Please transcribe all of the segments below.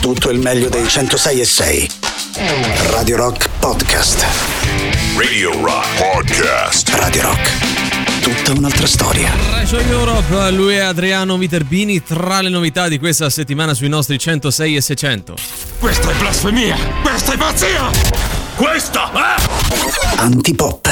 tutto il meglio dei 106.6. Radio Rock Podcast. Radio Rock Podcast. Radio Rock. Tutta un'altra storia. Treasure Europe, lui è Adriano Viterbini. Tra le novità di questa settimana sui nostri 106.6. Questa è blasfemia! Questa è pazzia! Questa è Antipop.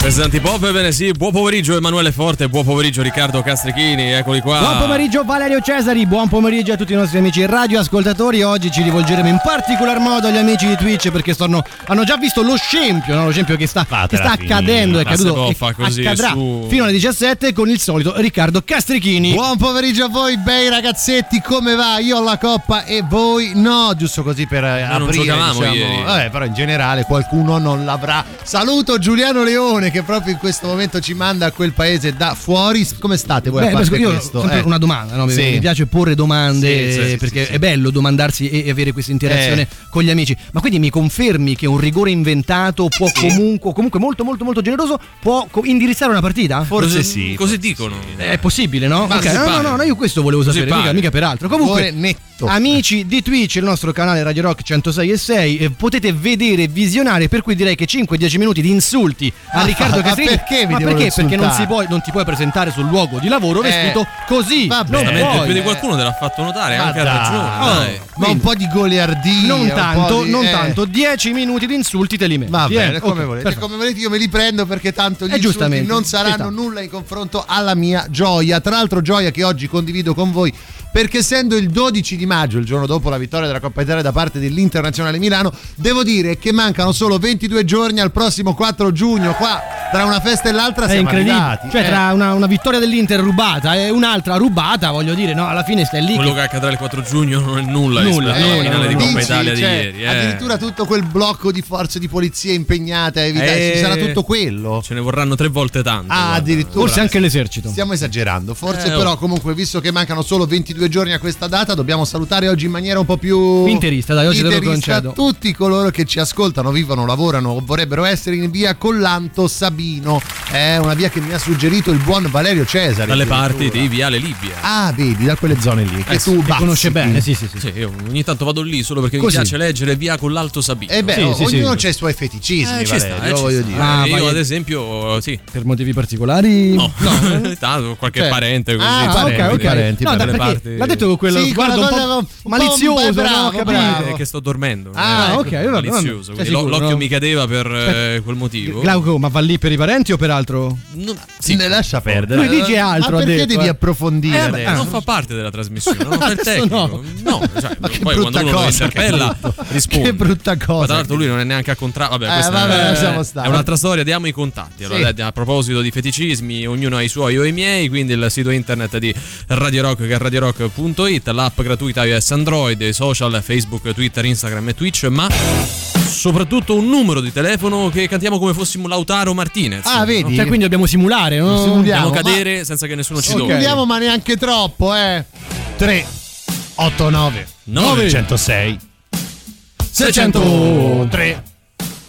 Presenti Pop, ebbene sì, buon pomeriggio Emanuele Forte, buon pomeriggio Riccardo Castrichini, eccoli qua. Buon pomeriggio Valerio Cesari, buon pomeriggio a tutti i nostri amici radioascoltatori. Oggi ci rivolgeremo in particolar modo agli amici di Twitch perché hanno già visto lo scempio, no? Lo scempio che sta accadendo, è caduto, accadrà fino alle 17 con il solito Riccardo Castrichini. Buon pomeriggio a voi bei ragazzetti, come va? Io ho la coppa e voi no, giusto così per aprire, diciamo. Ieri. Vabbè, però in generale qualcuno non l'avrà. Saluto Giuliano Leone che proprio in questo momento ci manda a quel paese da fuori. Come state voi? Beh, a parte io questo una domanda, no? Sì. Mi piace porre domande, sì, perché sì. È bello domandarsi e avere questa interazione con gli amici. Ma quindi mi confermi che un rigore inventato può comunque molto generoso può indirizzare una partita? Forse sì. Così dicono. È possibile, no? Okay. No, io questo volevo sapere, mica peraltro. Comunque netto. Amici di Twitch, il nostro canale Radio Rock 106.6, potete vedere e visionare, per cui direi che 5-10 minuti di insulti a Riccardo Castrini. Perché? Perché non ti puoi presentare sul luogo di lavoro vestito così. Vabbè, non più di qualcuno te l'ha fatto notare, anche a ragione. Ma un po' di goliardia. Non tanto, 10 minuti di insulti te li metti. Va bene, come volete, io me li prendo perché tanto gli insulti non saranno nulla in confronto alla mia gioia. Tra l'altro gioia che oggi condivido con voi perché essendo il 12 di maggio, il giorno dopo la vittoria della Coppa Italia da parte dell'Internazionale Milano, devo dire che mancano solo 22 giorni al prossimo 4 giugno. Qua tra una festa e l'altra è siamo arrivati, cioè tra una vittoria dell'Inter rubata e un'altra rubata, voglio dire, no, alla fine stai lì. Quello che accadrà il 4 giugno non è nulla alla finale di Coppa Italia di ieri. Addirittura tutto quel blocco di forze di polizia impegnate a evitare, ci sarà tutto quello. Ce ne vorranno 3 volte tanto. Addirittura. Forse anche l'esercito. Stiamo esagerando, forse però comunque visto che mancano solo 22 giorni a questa data, dobbiamo salutare oggi in maniera un po' più interista, dai, oggi te lo concedo. Tutti coloro che ci ascoltano, vivono, lavorano o vorrebbero essere in via Collalto Sabino, è una via che mi ha suggerito il buon Valerio Cesari. Dalle parti di Viale Libia. Ah, vedi, da quelle zone lì che tu conosci bene. Sì, io ogni tanto vado lì solo perché mi piace leggere via Collalto Sabino. E beh, ognuno c'ha i suoi feticismi, Valerio, voglio dire. Io ad esempio, sì, per motivi particolari? No, qualche parente così. Ok. Parenti, no, dalle parti. L'ha detto con quello guardo un po' malizioso, bravo. Che sto dormendo. Ok, malizioso. L'occhio mi cadeva per quel motivo. Glauco, ma va lì per i parenti o per altro? Ne lascia perdere. Lui dice altro. Ma perché devi approfondire adesso? Non fa parte della trasmissione, non fa il tecnico. No, cioè, poi quando uno lo interpella risponde. Che brutta cosa. Ma tra l'altro lui non è neanche a contratto. Vabbè, è un'altra storia, diamo i contatti. Allora, a proposito di feticismi, ognuno ha i suoi, io i miei, quindi il sito internet di Radio Rock che è radiorock.it, l'app gratuita iOS Android, i social Facebook, Twitter, Instagram e Twitch, ma soprattutto un numero di telefono che cantiamo come fossimo Lautaro Martinez. Vedi? Cioè, quindi dobbiamo simulare, no? Dobbiamo cadere senza che nessuno ci tocchi. Simuliamo, ma neanche troppo, 3 8 9 906 600 3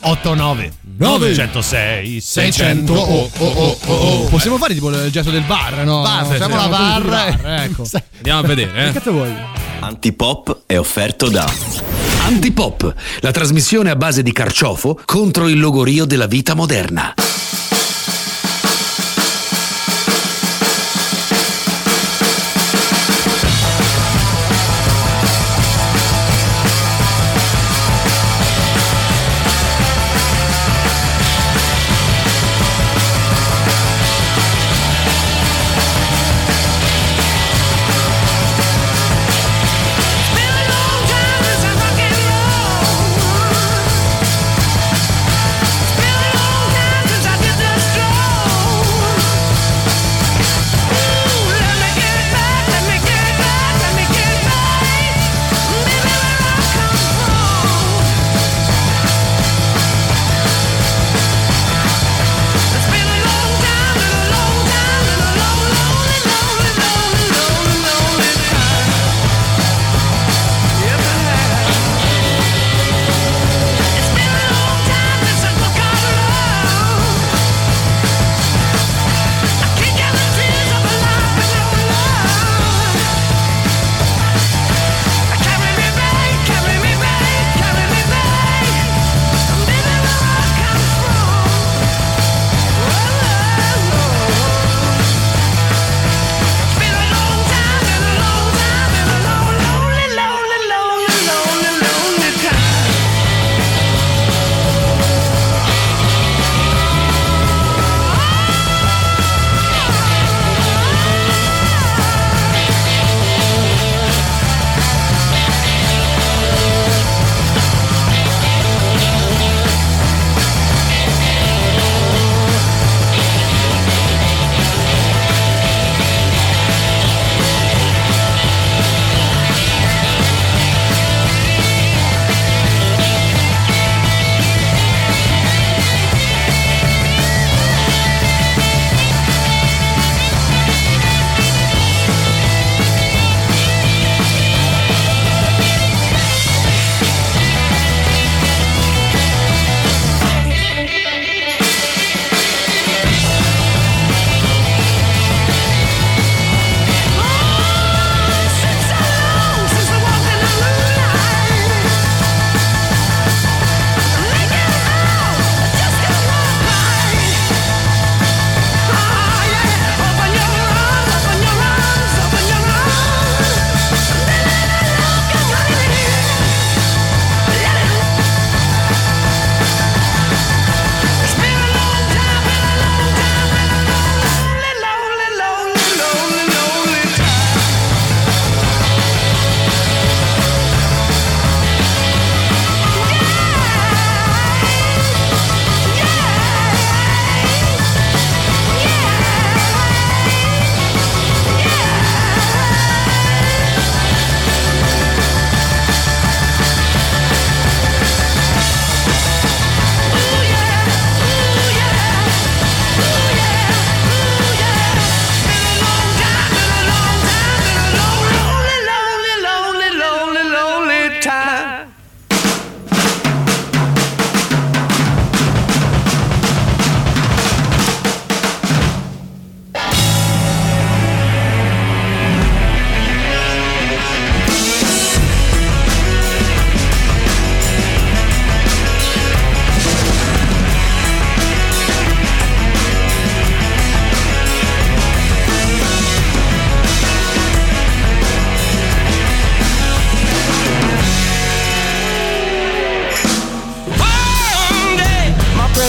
8 9 906 600. Possiamo fare tipo il gesto del bar, no? Facciamo la barra, ecco. Andiamo a vedere, Che cazzo vuoi? Antipop è offerto da Antipop, la trasmissione a base di carciofo contro il logorio della vita moderna.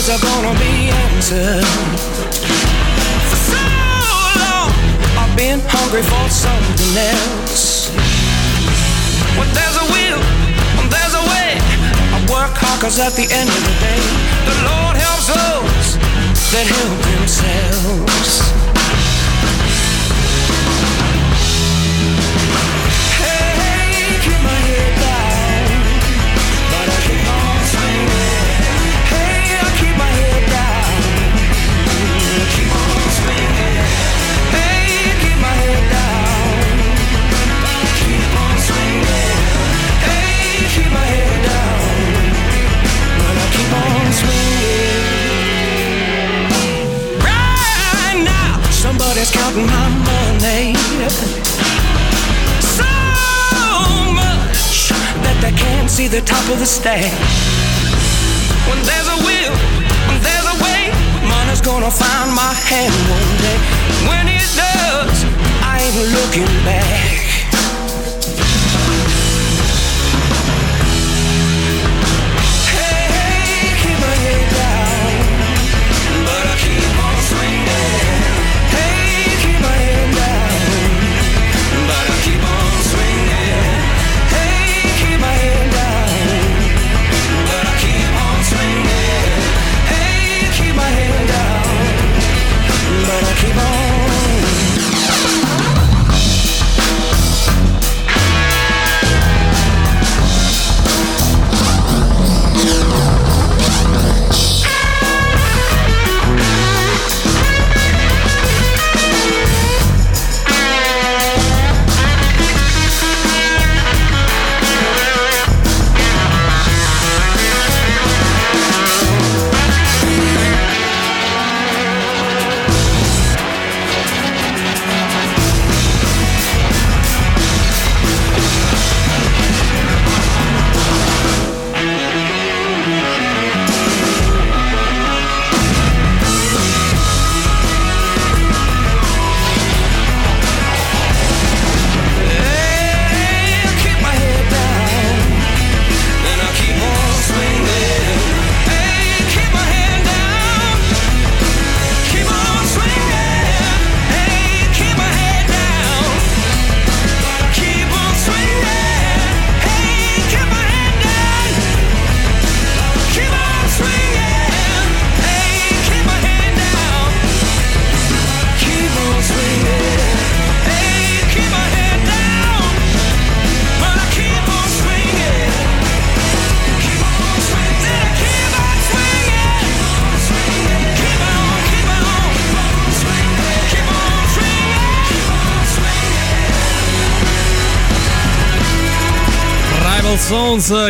prayers are gonna be answered. For so long I've been hungry for something else. When there's a will, when there's a way, I work hard, cause at the end of the day, the Lord helps those that help themselves. Somebody's counting my money, so much that they can't see the top of the stack. When there's a will, when there's a way, money's gonna find my hand one day. When it does, I ain't looking back.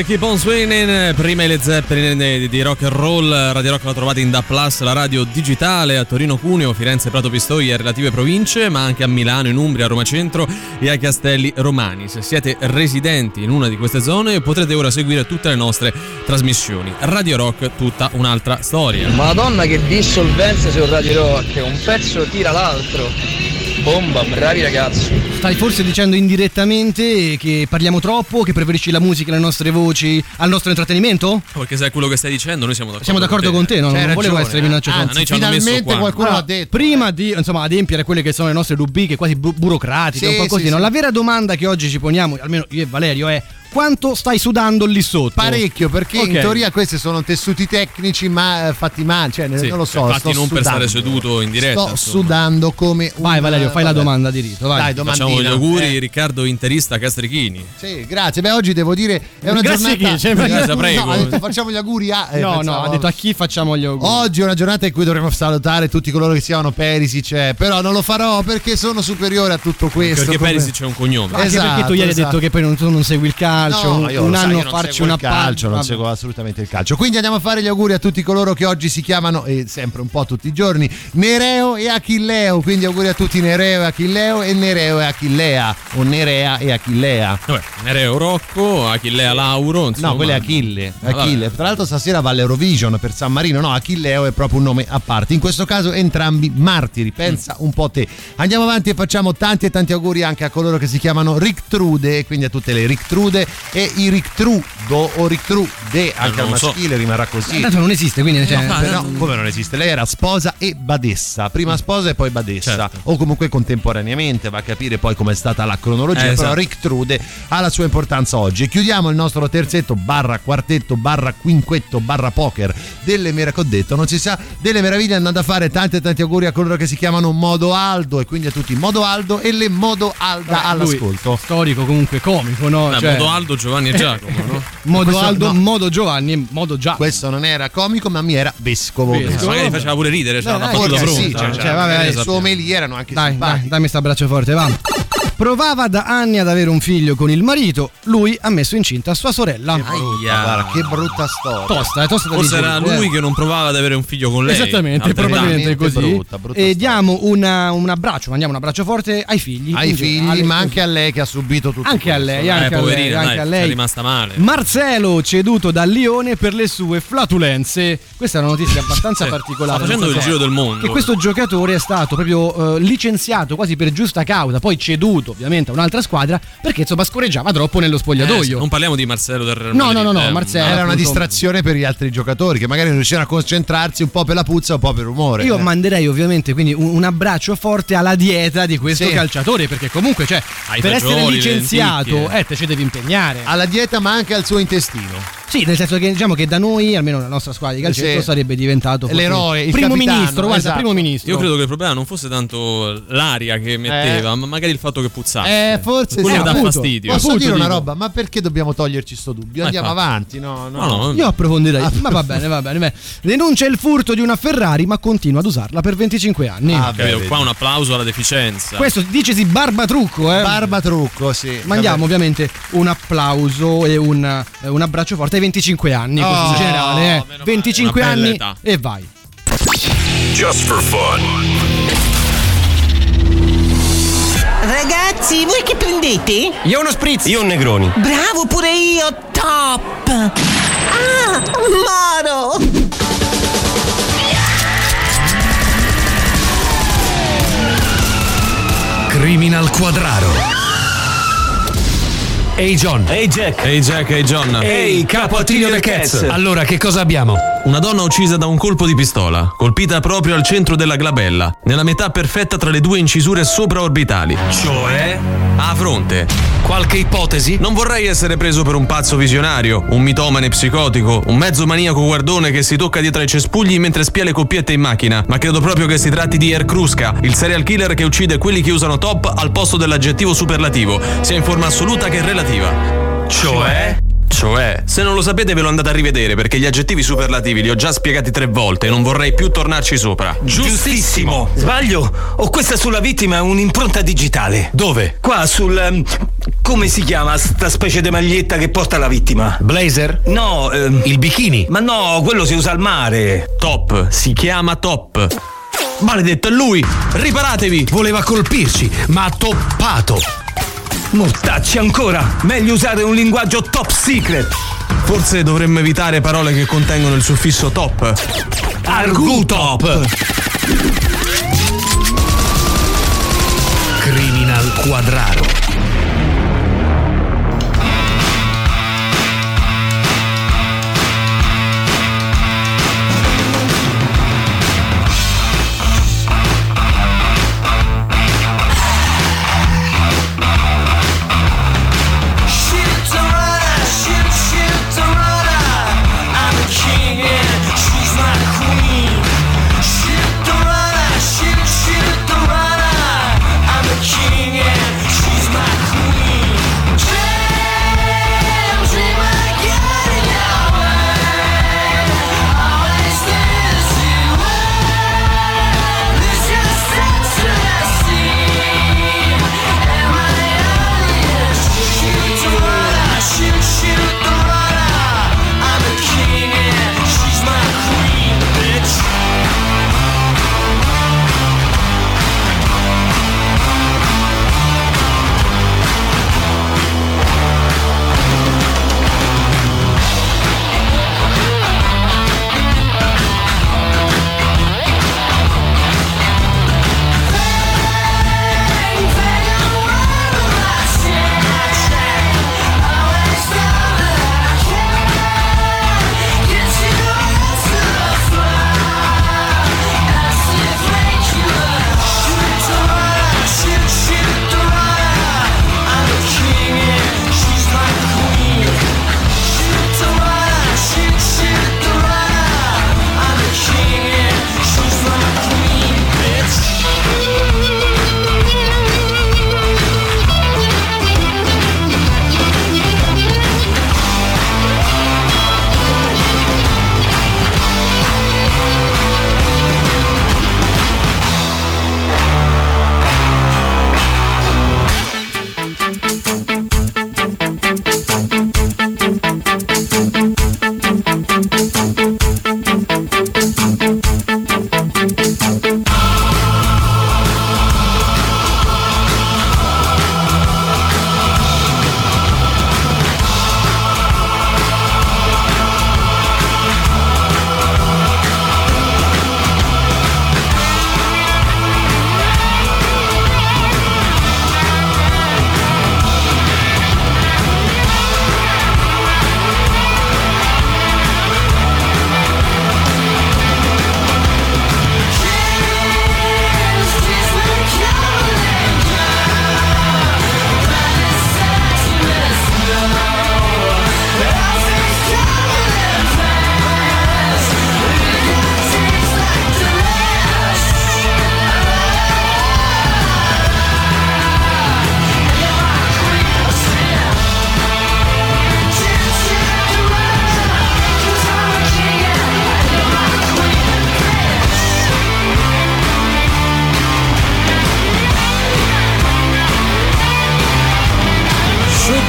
Keep on swinging. Prima i Led Zeppelin di rock and roll. Radio Rock la trovate in Da Plus, la radio digitale, a Torino, Cuneo, Firenze, Prato, Pistoia e relative province, ma anche a Milano, in Umbria, a Roma Centro e ai Castelli Romani. Se siete residenti in una di queste zone potrete ora seguire tutte le nostre trasmissioni. Radio Rock, tutta un'altra storia. Madonna che dissolvenza su Radio Rock, un pezzo tira l'altro. Bomba, bravi ragazzi. Stai forse dicendo indirettamente che parliamo troppo, che preferisci la musica, le nostre voci al nostro intrattenimento? Perché se è quello che stai dicendo noi siamo d'accordo con te, no? Non volevo essere minaccioso. Finalmente qualcuno l'ha detto. Prima di adempiere a quelle che sono le nostre lubbiche quasi burocratiche, sì, un po' così, sì, no? Sì. La vera domanda che oggi ci poniamo, almeno io e Valerio, è: quanto stai sudando lì sotto? Parecchio, perché in teoria questi sono tessuti tecnici ma fatti male, cioè sì, non lo so. Infatti non per stare seduto in diretta. Sudando come un... Vai Valerio, fai la domanda diritto. Vai. Dai, facciamo gli auguri, Riccardo Interista Castrichini. Sì, grazie. Beh, oggi devo dire è una giornata. Facciamo gli auguri a... ha detto a chi facciamo gli auguri. Oggi è una giornata in cui dovremmo salutare tutti coloro che si chiamano Perisic, però non lo farò perché sono superiore a tutto questo. Perché Perisic c'è un cognome. Anche perché tu ieri hai detto che poi non segui il calcio. Un anno farci una calcio, non seguo assolutamente il calcio. Quindi andiamo a fare gli auguri a tutti coloro che oggi si chiamano, e sempre un po' tutti i giorni, Nereo e Achilleo. Quindi auguri a tutti Nereo e Achilleo e Nereo e Achillea o Nerea e Achillea. Vabbè, Nereo Rocco, Achillea Lauro, insomma. No, quello è Achille. Tra l'altro stasera va l'Eurovision per San Marino. No, Achilleo è proprio un nome a parte. In questo caso entrambi martiri, pensa un po' te. Andiamo avanti e facciamo tanti e tanti auguri anche a coloro che si chiamano Rictrude, quindi a tutte le Rictrude e i Rictrude Riccardo o Rictrude, anche al maschile rimarrà così. Tanto non esiste, quindi cioè, no, come non esiste? Lei era sposa e badessa, prima sposa e poi badessa, certo. O comunque contemporaneamente, va a capire poi com'è stata la cronologia, esatto. Però Rictrude ha la sua importanza oggi. E chiudiamo il nostro terzetto barra quartetto barra quinquetto barra poker delle Meracodetto, non si sa, delle meraviglie, andando a fare tanti e tanti auguri a coloro che si chiamano Modoaldo, e quindi a tutti Modoaldo e le Modoalda all'ascolto. Storico comunque, comico, no? Cioè... Modoaldo, Giovanni e Giacomo, no? Modoaldo, no. Modo Giovanni e Modo Giacomo. Questo non era comico, ma mi era vescovo. Magari faceva pure ridere, c'era una battuta pronta. Sì, cioè, vabbè, i suoi omeli erano anche simpatici. Dammi sta braccia forte, va. Provava da anni ad avere un figlio con il marito, lui ha messo incinta sua sorella. Che brutta, guarda, che brutta storia. Tosta, è tosta da forse era lui che non provava ad avere un figlio con lei. Esattamente, probabilmente così. Brutta e storia. Diamo un abbraccio, mandiamo un abbraccio forte ai figli. Ai figli, generale, ma anche a lei che ha subito tutto. Anche questo. A lei, anche poverina, a lei, anche a lei. È rimasta male. Marcello ceduto dal Lione per le sue flatulenze. Questa è una notizia abbastanza particolare. Sta facendo il giro del mondo. Che questo giocatore è stato proprio licenziato quasi per giusta causa, poi ceduto ovviamente a un'altra squadra perché insomma scorreggiava troppo nello spogliatoio. Non parliamo di Marcello del Real Madrid. No, Marcello era una distrazione per gli altri giocatori che magari non riuscivano a concentrarsi, un po' per la puzza, un po' per rumore. Io manderei ovviamente quindi un abbraccio forte alla dieta di questo calciatore, perché comunque cioè per essere licenziato te devi impegnare alla dieta, ma anche al suo intestino. Sì, nel senso che diciamo che da noi, almeno la nostra squadra di calcetto, sarebbe diventato l'eroe, il primo capitano, ministro, guarda, esatto. Primo ministro. Io credo che il problema non fosse tanto l'aria che metteva, ma magari il fatto che puzzasse. Forse quello dà fastidio. Posso dire una roba, ma perché dobbiamo toglierci sto dubbio? Andiamo avanti, no. Io approfondirei. Ma va bene. Denuncia il furto di una Ferrari, ma continua ad usarla per 25 anni. Qua un applauso alla deficienza. Questo dicesi barbatrucco, Barbatrucco, sì. Mandiamo ovviamente un applauso e un abbraccio forte. 25 anni, così in generale, 25 anni età. E vai. Just for fun. Ragazzi, voi che prendete? Io uno spritz. Io un Negroni. Bravo, pure io, top. Ah, Moro. Criminal Quadraro. Ehi hey John. Ehi hey Jack. Ehi hey Jack, ehi hey John. Ehi hey, capo Attilio del Cats. Allora, che cosa abbiamo? Una donna uccisa da un colpo di pistola, colpita proprio al centro della glabella, nella metà perfetta tra le due incisure sopraorbitali. Cioè? A fronte. Qualche ipotesi? Non vorrei essere preso per un pazzo visionario, un mitomane psicotico, un mezzo maniaco guardone che si tocca dietro ai cespugli mentre spia le coppiette in macchina, ma credo proprio che si tratti di Air Kruska, il serial killer che uccide quelli che usano top al posto dell'aggettivo superlativo, sia in forma assoluta che relativa. Cioè? Cioè, se non lo sapete ve lo andate a rivedere, perché gli aggettivi superlativi li ho già spiegati 3 volte e non vorrei più tornarci sopra. Giustissimo. Sbaglio? O questa sulla vittima è un'impronta digitale? Dove? Qua sul... come si chiama sta specie di maglietta che porta la vittima? Blazer? No, il bikini? Ma no, quello si usa al mare. Top, si chiama top. Maledetto è lui! Riparatevi! Voleva colpirci, ma ha toppato. Mortacci ancora! Meglio usare un linguaggio top secret! Forse dovremmo evitare parole che contengono il suffisso top. Argutop! Criminal Quadraro. She's my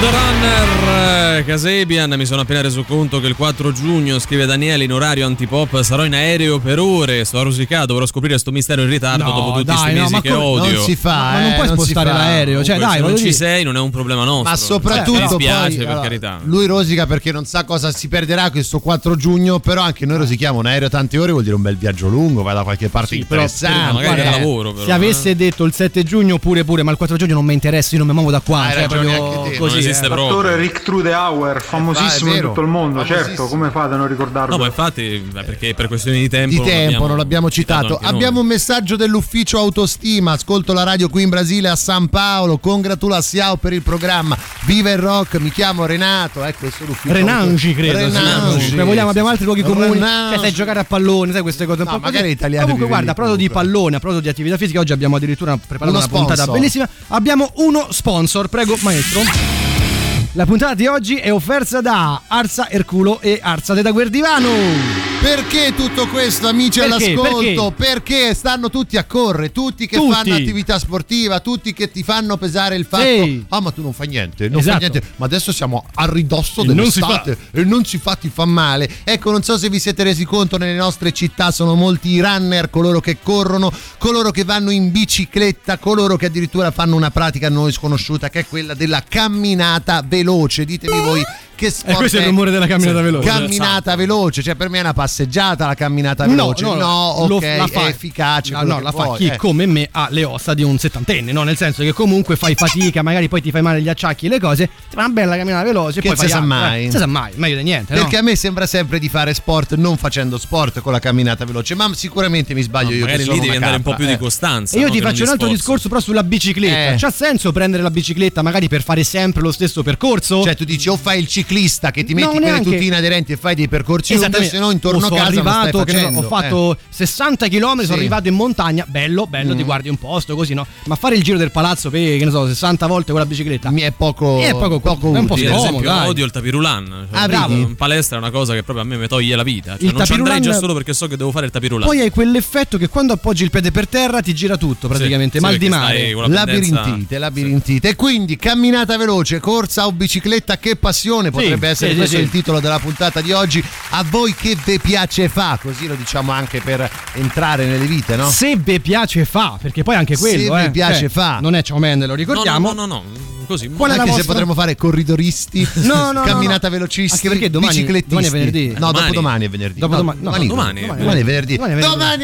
Roadrunner Casebian, mi sono appena reso conto che il 4 giugno, scrive Daniele, in orario antipop sarò in aereo per ore, sto arrosicato, dovrò scoprire sto mistero in ritardo, no, dopo tutti questi mesi che odio. Non si fa, ma non puoi non spostare l'aereo. Comunque, cioè, dai, se non ci sei non è un problema nostro. Ma soprattutto mi dispiace, poi, per carità. Lui rosica perché non sa cosa si perderà questo 4 giugno, però anche noi rosichiamo, un aereo tante ore vuol dire un bel viaggio lungo, vai da qualche parte, sì, interessante, però, magari lavoro, però, se avesse detto il 7 giugno pure, ma il 4 giugno non mi interessa, io non mi muovo da qua, cioè, proprio così. Esiste l'attore Rictrude Hour, famosissimo in tutto il mondo, certo, come fate a non ricordarlo? No, ma infatti, perché per questioni di tempo non l'abbiamo citato. Abbiamo un messaggio dell'ufficio Autostima, ascolto la radio qui in Brasile a San Paolo, congratula Siao per il programma, viva il rock, mi chiamo Renato, ecco, questo l'ufficio Renanci, credo Renanci. Ma vogliamo, abbiamo altri luoghi comuni, cioè, sai giocare a pallone, sai queste cose un po', magari italiani. Comunque guarda, proprio di pallone, proprio di attività fisica, oggi abbiamo addirittura preparato una puntata bellissima, abbiamo uno sponsor, prego maestro. La puntata di oggi è offerta da Arsa Erculo e Arsa de Daguerdivano. Perché tutto questo, amici, all'ascolto? Perché stanno tutti a correre, tutti fanno attività sportiva, tutti che ti fanno pesare il fatto. Ehi. Ah, ma tu non fai niente, non fai niente. Ma adesso siamo a ridosso dell'estate e non si fa, ti fa male. Ecco, non so se vi siete resi conto, nelle nostre città sono molti i runner, coloro che corrono, coloro che vanno in bicicletta, coloro che addirittura fanno una pratica a noi sconosciuta, che è quella della camminata veloce. Ditemi voi che sport. E questo è il rumore della camminata veloce. Camminata veloce, cioè per me è una passeggiata la camminata veloce. No, ok, la fa, è efficace. No, la fa chi come me ha le ossa di un settantenne, no? Nel senso che comunque fai fatica, magari poi ti fai male gli acciacchi e le cose. Ti fa una bella camminata veloce, che poi fai mai. Se sa mai, meglio di niente. Perché a me sembra sempre di fare sport non facendo sport con la camminata veloce, ma sicuramente mi sbaglio, io magari che sono lì devi andare un po' più di costanza. E io ti faccio un altro discorso però sulla bicicletta. C'ha senso prendere la bicicletta magari per fare sempre lo stesso percorso? Cioè tu dici, o fai il ciclista che ti metti quelle tutine aderenti e fai dei percorsi, se no intorno a casa arrivato, non stai facendo. Ho fatto 60 km, sono arrivato in montagna, bello, ti guardi un posto così, no? Ma fare il giro del palazzo per, che ne so, 60 volte con la bicicletta mi è poco, è un po' scomodo. Odio il tapirulan, cioè, in palestra è una cosa che proprio a me mi toglie la vita, cioè, non ci andrei già solo perché so che devo fare il tapirulan. Poi hai quell'effetto che quando appoggi il piede per terra ti gira tutto praticamente, mal di mare, labirintite. E quindi camminata veloce, corsa o bicicletta, che passione potrebbe essere questo il titolo della puntata di oggi. A voi che ve piace fa, così lo diciamo anche per entrare nelle vite, no? Se ve piace fa, perché poi anche quello, se vi piace fa, non è Ciao Mende, lo ricordiamo. No. Così, qual è la vostra? Se potremmo fare corridoristi, camminata velocisti, anche perché domani è venerdì. Dopodomani è venerdì. Domani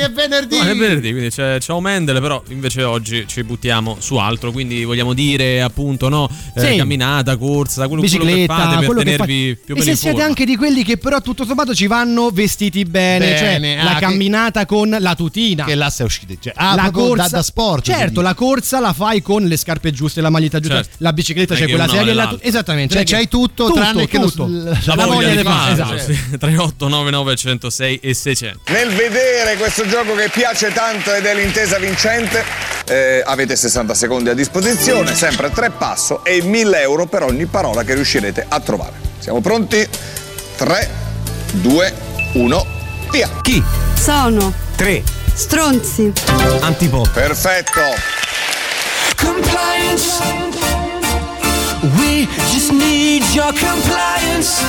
è venerdì, quindi c'è Ciao Mendele, però invece oggi ci buttiamo su altro, quindi vogliamo dire appunto camminata, corsa, quello che fate per tenervi più bene. E se siete anche di quelli che però tutto sommato ci vanno vestiti bene, cioè la camminata con la tutina, che là sei uscito, cioè la corsa da sport. Certo, la corsa la fai con le scarpe giuste, la maglietta giusta. La bicicletta c'è quella serie, esattamente, cioè c'hai tutto tranne che la voglia di fare. 38 99 106 e 600. Nel vedere questo gioco che piace tanto ed è l'intesa vincente, avete 60 secondi a disposizione, sempre 3 passo e 1000 euro per ogni parola che riuscirete a trovare. Siamo pronti? 3 2 1, via. Chi sono? 3 stronzi. Antipop. Perfetto. Compliance. We just need your compliance.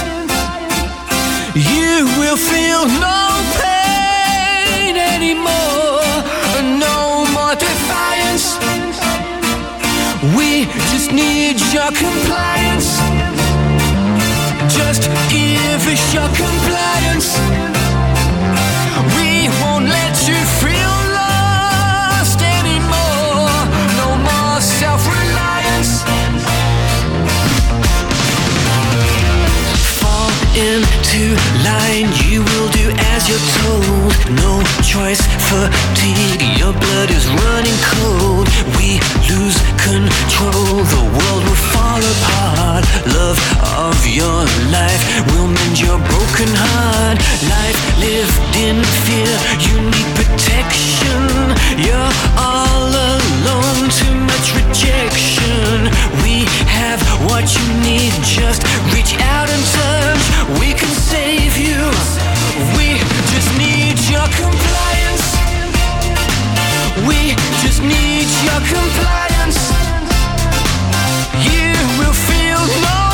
You will feel no pain anymore, no more defiance. We just need your compliance. Just give us your compliance. We won't let you feel lost anymore, no more self-reliance. Into line, you will do as you're told. No choice, fatigue, your blood is running cold. We lose control, the world will fall apart. Love of your life will mend your broken heart. Life lived in fear, you need protection. You're all alone, too much rejection. We have what you need, just reach out and touch. We can save you. We just need your compliance. We just need your compliance. You will feel no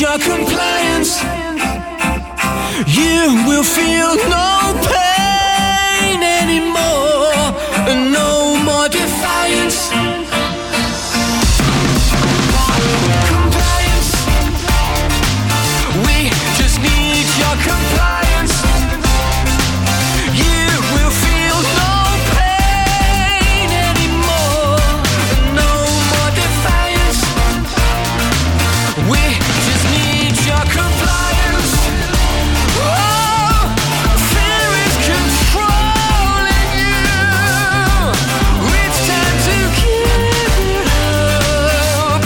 your compliance, you will feel no pain anymore, and no more defiance. Compliance, we just need your compliance, you will feel no pain anymore, and no more defiance. We just need your compliance. Oh, fear is controlling you. It's time to give it up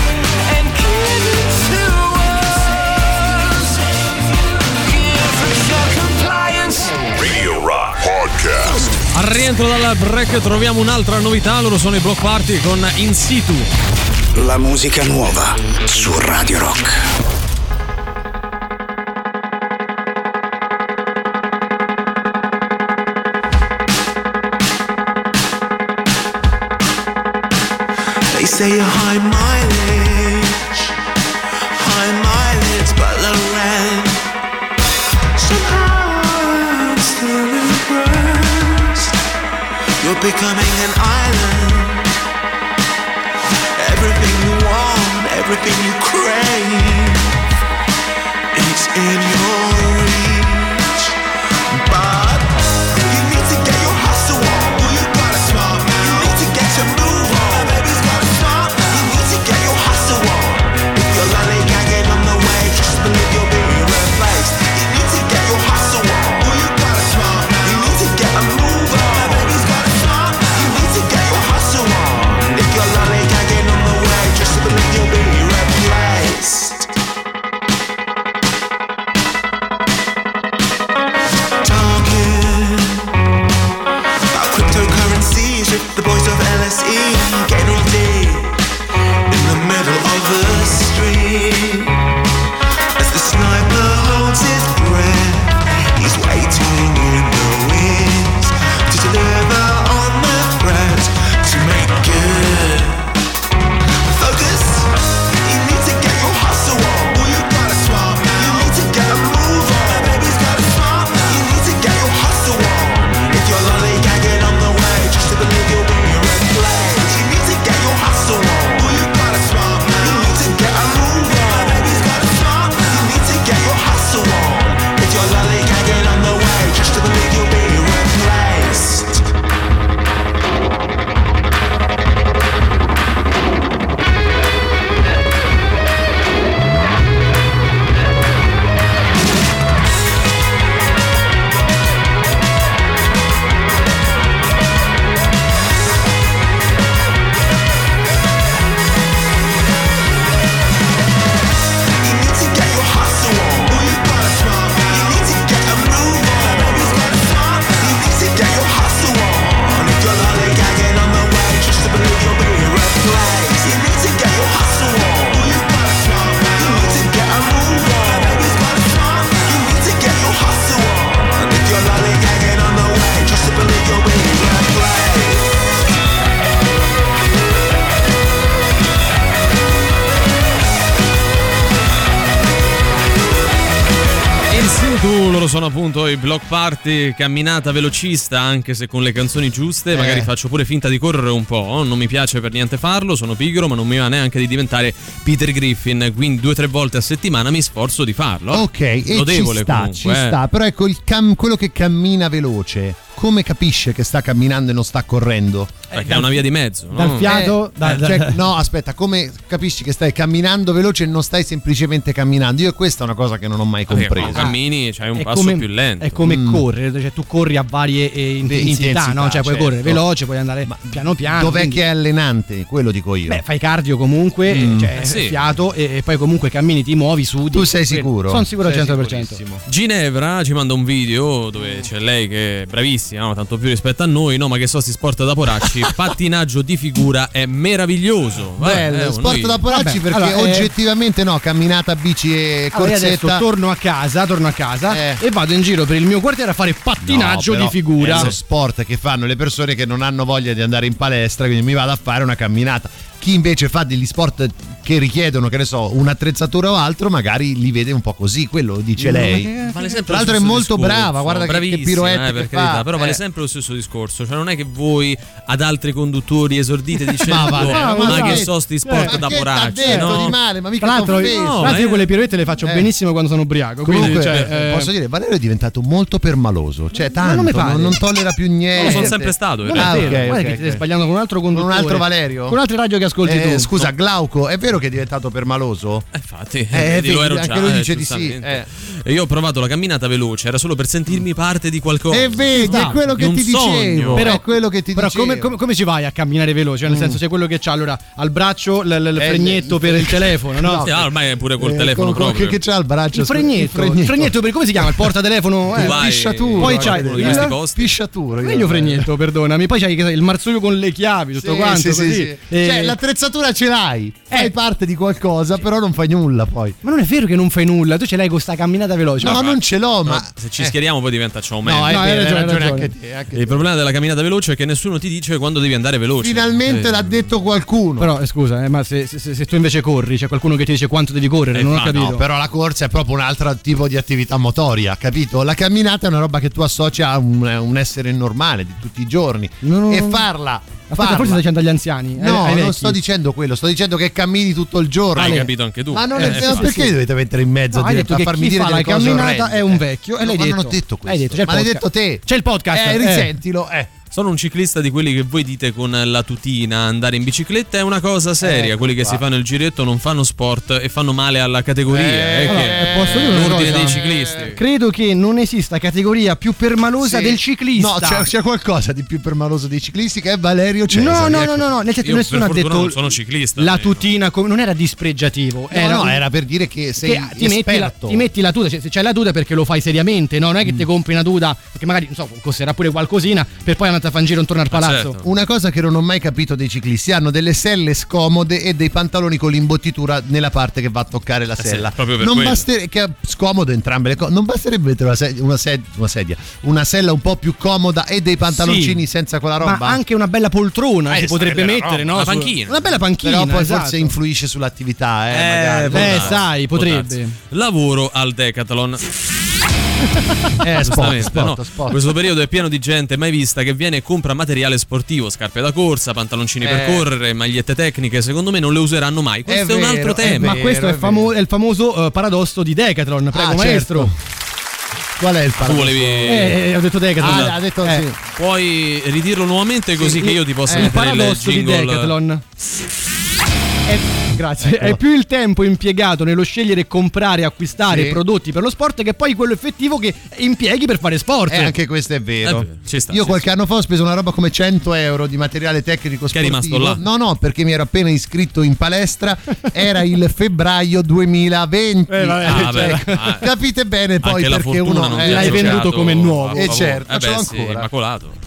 and give it to us. Give us your compliance. Radio Rock Podcast. Al rientro dalla break troviamo un'altra novità, loro sono i Block Party con In Situ. La musica nuova su Radio Rock. They say you're high mileage, but the rent somehow I'm still impressed. You're becoming an island. Everything you want, everything you crave, it's in your reach. But you need to get your hustle on. Well, you gotta smart now. You need to get your move on. Baby's gotta smart now. You need to get your hustle on. If you're lollygagging on the way, just believe you'll be replaced. You need to get your hustle on. Well, you gotta smart now. You need to get a move on. Baby's gotta smart now. You need to get your hustle on. If you're lollygagging on the way, just believe you'll be replaced. Sono appunto i Block Party, camminata velocista anche se con le canzoni giuste, magari faccio pure finta di correre un po', non mi piace per niente farlo, sono pigro, ma non mi va neanche di diventare Peter Griffin, quindi 2-3 volte a settimana mi sforzo di farlo. Ok, notevole, e ci sta, però ecco il quello che cammina veloce, come capisce che sta camminando e non sta correndo? Perché è una via di mezzo, no? Dal fiato, cioè, no, aspetta, come capisci che stai camminando veloce e non stai semplicemente camminando? Io questa è una cosa che non ho mai compreso. Quando cammini c'hai un passo più lento. È come correre, cioè tu corri a varie intensità, no? Cioè puoi correre veloce, puoi andare piano piano. Dov'è che è allenante? Quello dico io. Beh, fai cardio comunque, cioè fiato e poi comunque cammini, ti muovi, sudi. Tu sei sicuro? Sono sicuro al 100%. Ginevra ci manda un video dove c'è lei che è bravissima ragazzi, no? Tanto più rispetto a noi, no? Ma che so, si sport da poracci, pattinaggio di figura è meraviglioso. Bello, sport noi... da poracci. Vabbè, perché allora, oggettivamente no, camminata, bici e corsetta. Allora adesso torno a casa e vado in giro per il mio quartiere a fare pattinaggio di figura. È lo sport che fanno le persone che non hanno voglia di andare in palestra, quindi mi vado a fare una camminata. Chi invece fa degli sport che richiedono, che ne so, un'attrezzatura o altro, magari li vede un po' così, quello dice lei. Vale sempre. Tra l'altro è molto discorso, brava, guarda che piroetta per che carità, fa. Però vale sempre lo stesso discorso, cioè non è che voi ad altri conduttori esordite dicendo ma che so sti sport da poracci, no? Di male, ma mica tra l'altro io quelle piroette le faccio benissimo quando sono ubriaco. Comunque, cioè, posso dire, Valerio è diventato molto permaloso, cioè tanto non tollera più niente. Sono sempre stato. Guarda che ti stai sbagliando con un altro conduttore, con un altro Valerio, con altre radio che ascolti tu. Scusa, Glauco, è vero che è diventato permaloso? Infatti, lo ero anche già, lui dice di sì. Io ho provato la camminata veloce, era solo per sentirmi parte di qualcosa. E vedi, è quello che ti dicevo. Però è quello che ti dicevo. Come ci vai a camminare veloce? Nel senso, c'è quello che c'ha allora al braccio il fregnetto per il telefono, no? Ormai è pure col telefono proprio. Che c'ha al braccio? Il fregnetto per come si chiama? Il portatelefono, pisciaturo. Poi c'hai il pisciaturo. Meglio fregnetto, perdonami. Poi c'hai il marsupio con le chiavi, tutto quanto così. Cioè, l'attrezzatura ce l'hai. Parte di qualcosa, però non fai nulla poi. Ma non è vero che non fai nulla, tu ce l'hai con sta camminata veloce. No, ma non ce l'ho, ma se ci schieriamo poi diventa showman. No, hai ragione anche te. Il problema della camminata veloce è che nessuno ti dice quando devi andare veloce. Finalmente l'ha detto qualcuno. Però scusa, ma se tu invece corri, c'è qualcuno che ti dice quanto devi correre, non ho capito. No, però la corsa è proprio un altro tipo di attività motoria, capito? La camminata è una roba che tu associ a un essere normale di tutti i giorni e farla. Forse stai dicendo agli anziani. No, non sto dicendo quello, sto dicendo che cammini tutto il giorno. Hai capito anche tu. Ma non è vero, perché dovete mettere in mezzo a farmi dire che la camminata è un vecchio? E ma non ho detto questo. Ma l'hai detto te. C'è il podcast. Risentilo. Sono un ciclista di quelli che voi dite con la tutina, andare in bicicletta è una cosa seria, quelli che si fanno il giretto non fanno sport e fanno male alla categoria, posso dire l'ordine dei ciclisti. Credo che non esista categoria più permalosa del ciclista. No, c'è qualcosa di più permaloso dei ciclisti che è Valerio Cesari. No, nel senso nessuno ha detto non sono ciclista. La tutina non era dispregiativo, era per dire che sei esperto. Ti metti la tuta, se c'è la tuta perché lo fai seriamente, no? Non è che ti compri una tuta perché magari non so, costerà pure qualcosina per poi a fangire intorno al palazzo. Certo. Una cosa che non ho mai capito dei ciclisti: hanno delle selle scomode e dei pantaloni con l'imbottitura nella parte che va a toccare la sella. Che è scomodo entrambe le cose. Non basterebbe una sella un po' più comoda e dei pantaloncini senza quella roba. Ma anche una bella poltrona si potrebbe mettere, no? Una bella panchina. Però poi forse influisce sull'attività. Sai, potrebbe. Lavoro al Decathlon. Sport. Questo periodo è pieno di gente mai vista che viene e compra materiale sportivo, scarpe da corsa, pantaloncini per correre, magliette tecniche. Secondo me non le useranno mai. Questo è un altro tema. Ma questo è il famoso paradosso di Decathlon. Prego, maestro. Certo. Qual è il paradosso? Ho detto Decathlon. Ha detto sì. Puoi ridirlo nuovamente così che io ti possa mettere il paradosso di Decathlon. Grazie. Eccolo. È più il tempo impiegato nello scegliere, comprare, acquistare prodotti per lo sport che poi quello effettivo che impieghi per fare sport. Anche questo è vero. Io qualche anno fa ho speso una roba come 100 euro di materiale tecnico sportivo. Che è rimasto là? No, perché mi ero appena iscritto in palestra. Era il febbraio 2020. Capite bene poi perché uno l'hai venduto come nuovo. E certo, c'ho ancora. Immacolato.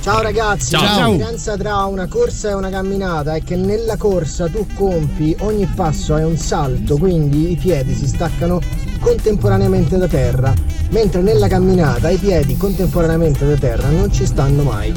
Ciao ragazzi, la differenza tra una corsa e una camminata è che nella corsa tu compi ogni passo è un salto, quindi i piedi si staccano contemporaneamente da terra, mentre nella camminata i piedi contemporaneamente da terra non ci stanno mai.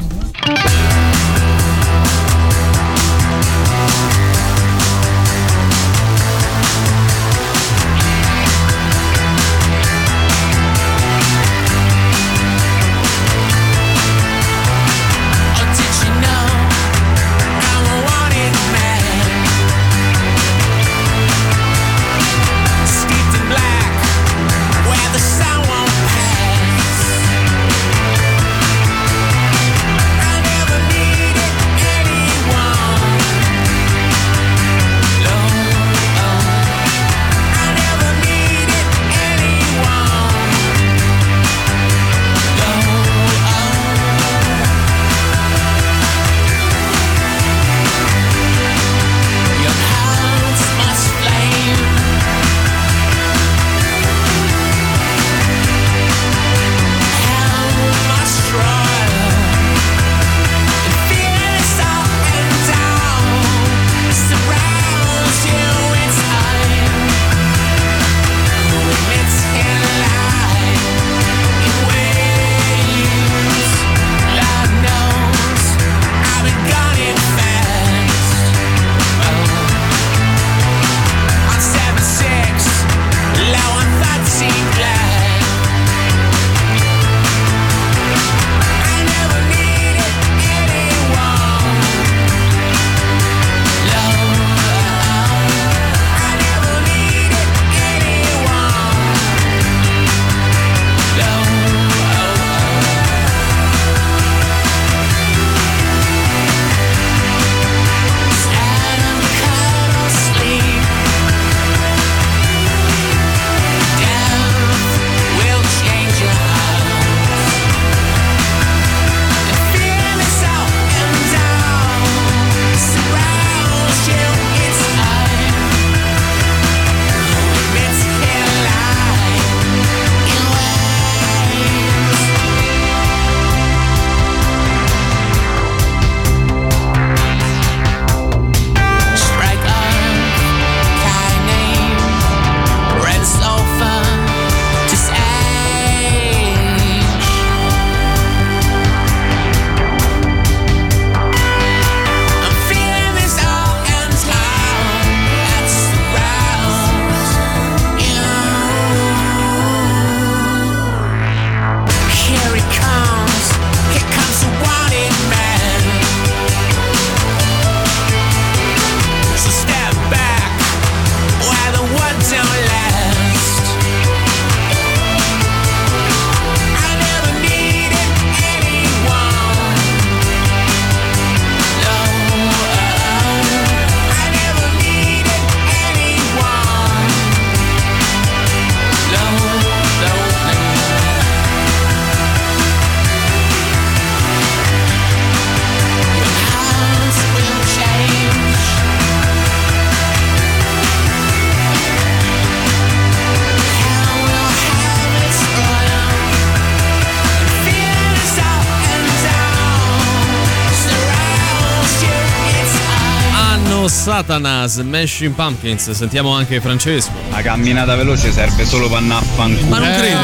sono Satana, Smashing Pumpkins. Sentiamo anche Francesco. La camminata veloce serve solo per andare a fanculo. Ma non credo,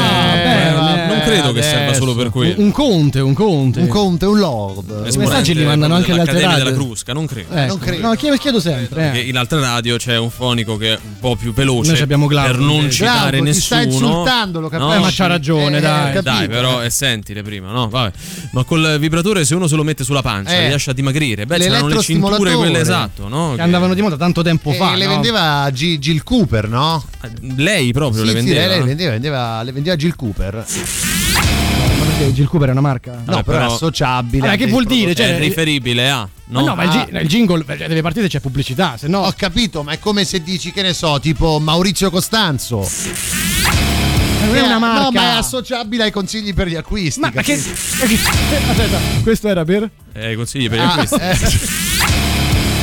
non credo che serva solo per quello. Un conte, un lord. I messaggi li mandano anche le altre radio della Crusca, non credo. No, chiedo sempre. Perché in altre radio c'è un fonico che è un po' più veloce. Noi abbiamo Glauco, per non citare Glauco, nessuno. Ti sta insultando, lo capisco. No, ma c'ha ragione, dai, però sentile prima, no? Vabbè. Ma col vibratore, se uno se lo mette sulla pancia, riesce a dimagrire. Beh, c'erano le cinture quelle, esatto, no? Che andavano di moda tanto tempo fa. Le vendeva Jill Cooper, no? Lei proprio le vendeva. Le vendeva Jill Cooper. Jill Cooper è una marca? No, però è associabile. Che vuol dire? Cioè, è riferibile a. No, ma il jingle delle partite c'è pubblicità, se no. Ho capito, ma è come se dici, che ne so, tipo Maurizio Costanzo. Non è una marca. No, ma è associabile ai consigli per gli acquisti. Ma che. Aspetta, questo era per? I consigli per gli acquisti.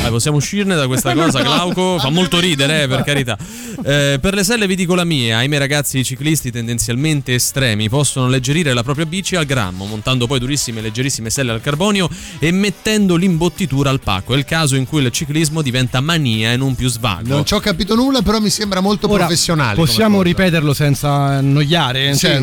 Possiamo uscirne da questa cosa, Glauco. Fa molto ridere, per carità. Per le selle vi dico la mia. Ahimè, ragazzi, i ciclisti tendenzialmente estremi possono alleggerire la propria bici al grammo, montando poi durissime e leggerissime selle al carbonio e mettendo l'imbottitura al pacco. È il caso in cui il ciclismo diventa mania e non più svago. Non ci ho capito nulla, però mi sembra molto professionale. Possiamo ripeterlo senza annoiare? Sì, cioè,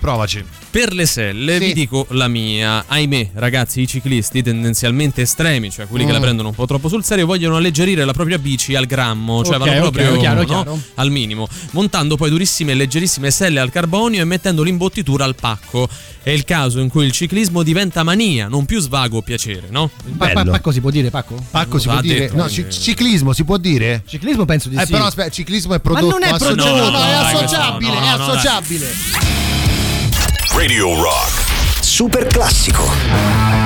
provaci. Per le selle vi dico la mia. Ahimè, ragazzi, i ciclisti tendenzialmente estremi, cioè quelli che la prendono un po' troppo sul serio, vogliono alleggerire la propria bici al grammo, cioè vanno proprio chiaro. Al minimo, montando poi durissime e leggerissime selle al carbonio e mettendo l'imbottitura al pacco. È il caso in cui il ciclismo diventa mania, non più svago o piacere, no? Pacco si può dire, pacco? Pacco si può dire. No, ciclismo si può dire? Ciclismo penso di sì. Però aspetta, ciclismo è prodotto. Ma non è prodotto, è associabile, è associabile. Radio Rock Super Classico.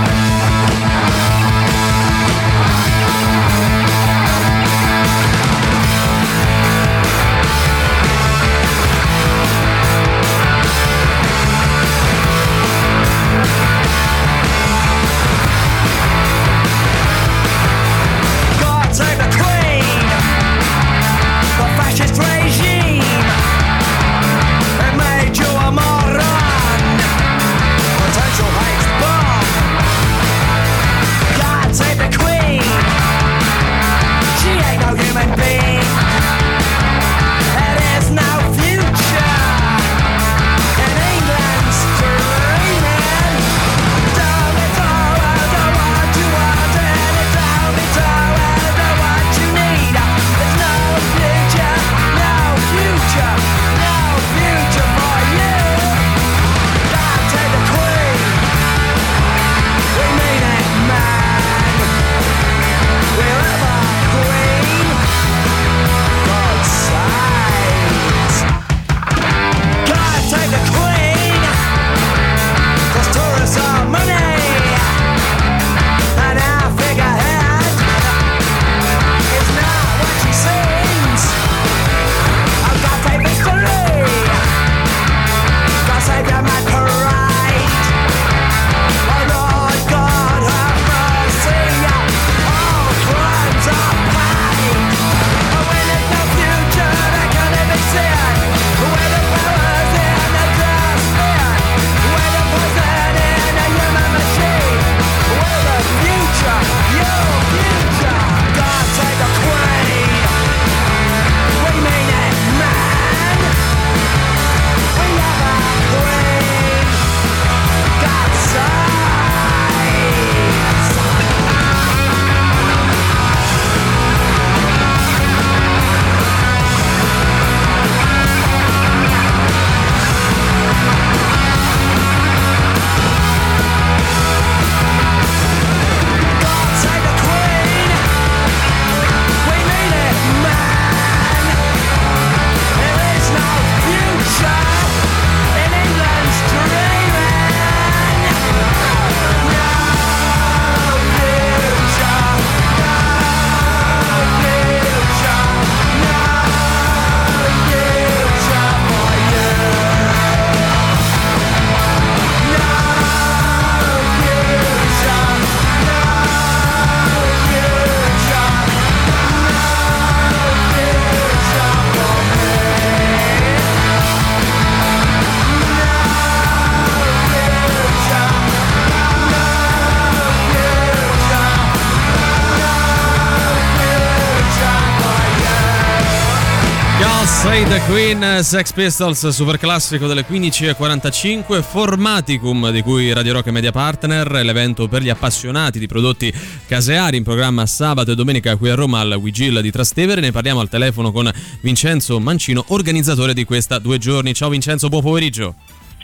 Play the Queen, Sex Pistols, super classico delle 15.45, Formaticum, di cui Radio Rock è media partner, l'evento per gli appassionati di prodotti caseari in programma sabato e domenica qui a Roma al Wigil di Trastevere. Ne parliamo al telefono con Vincenzo Mancino, organizzatore di questa 2 giorni. Ciao Vincenzo, buon pomeriggio.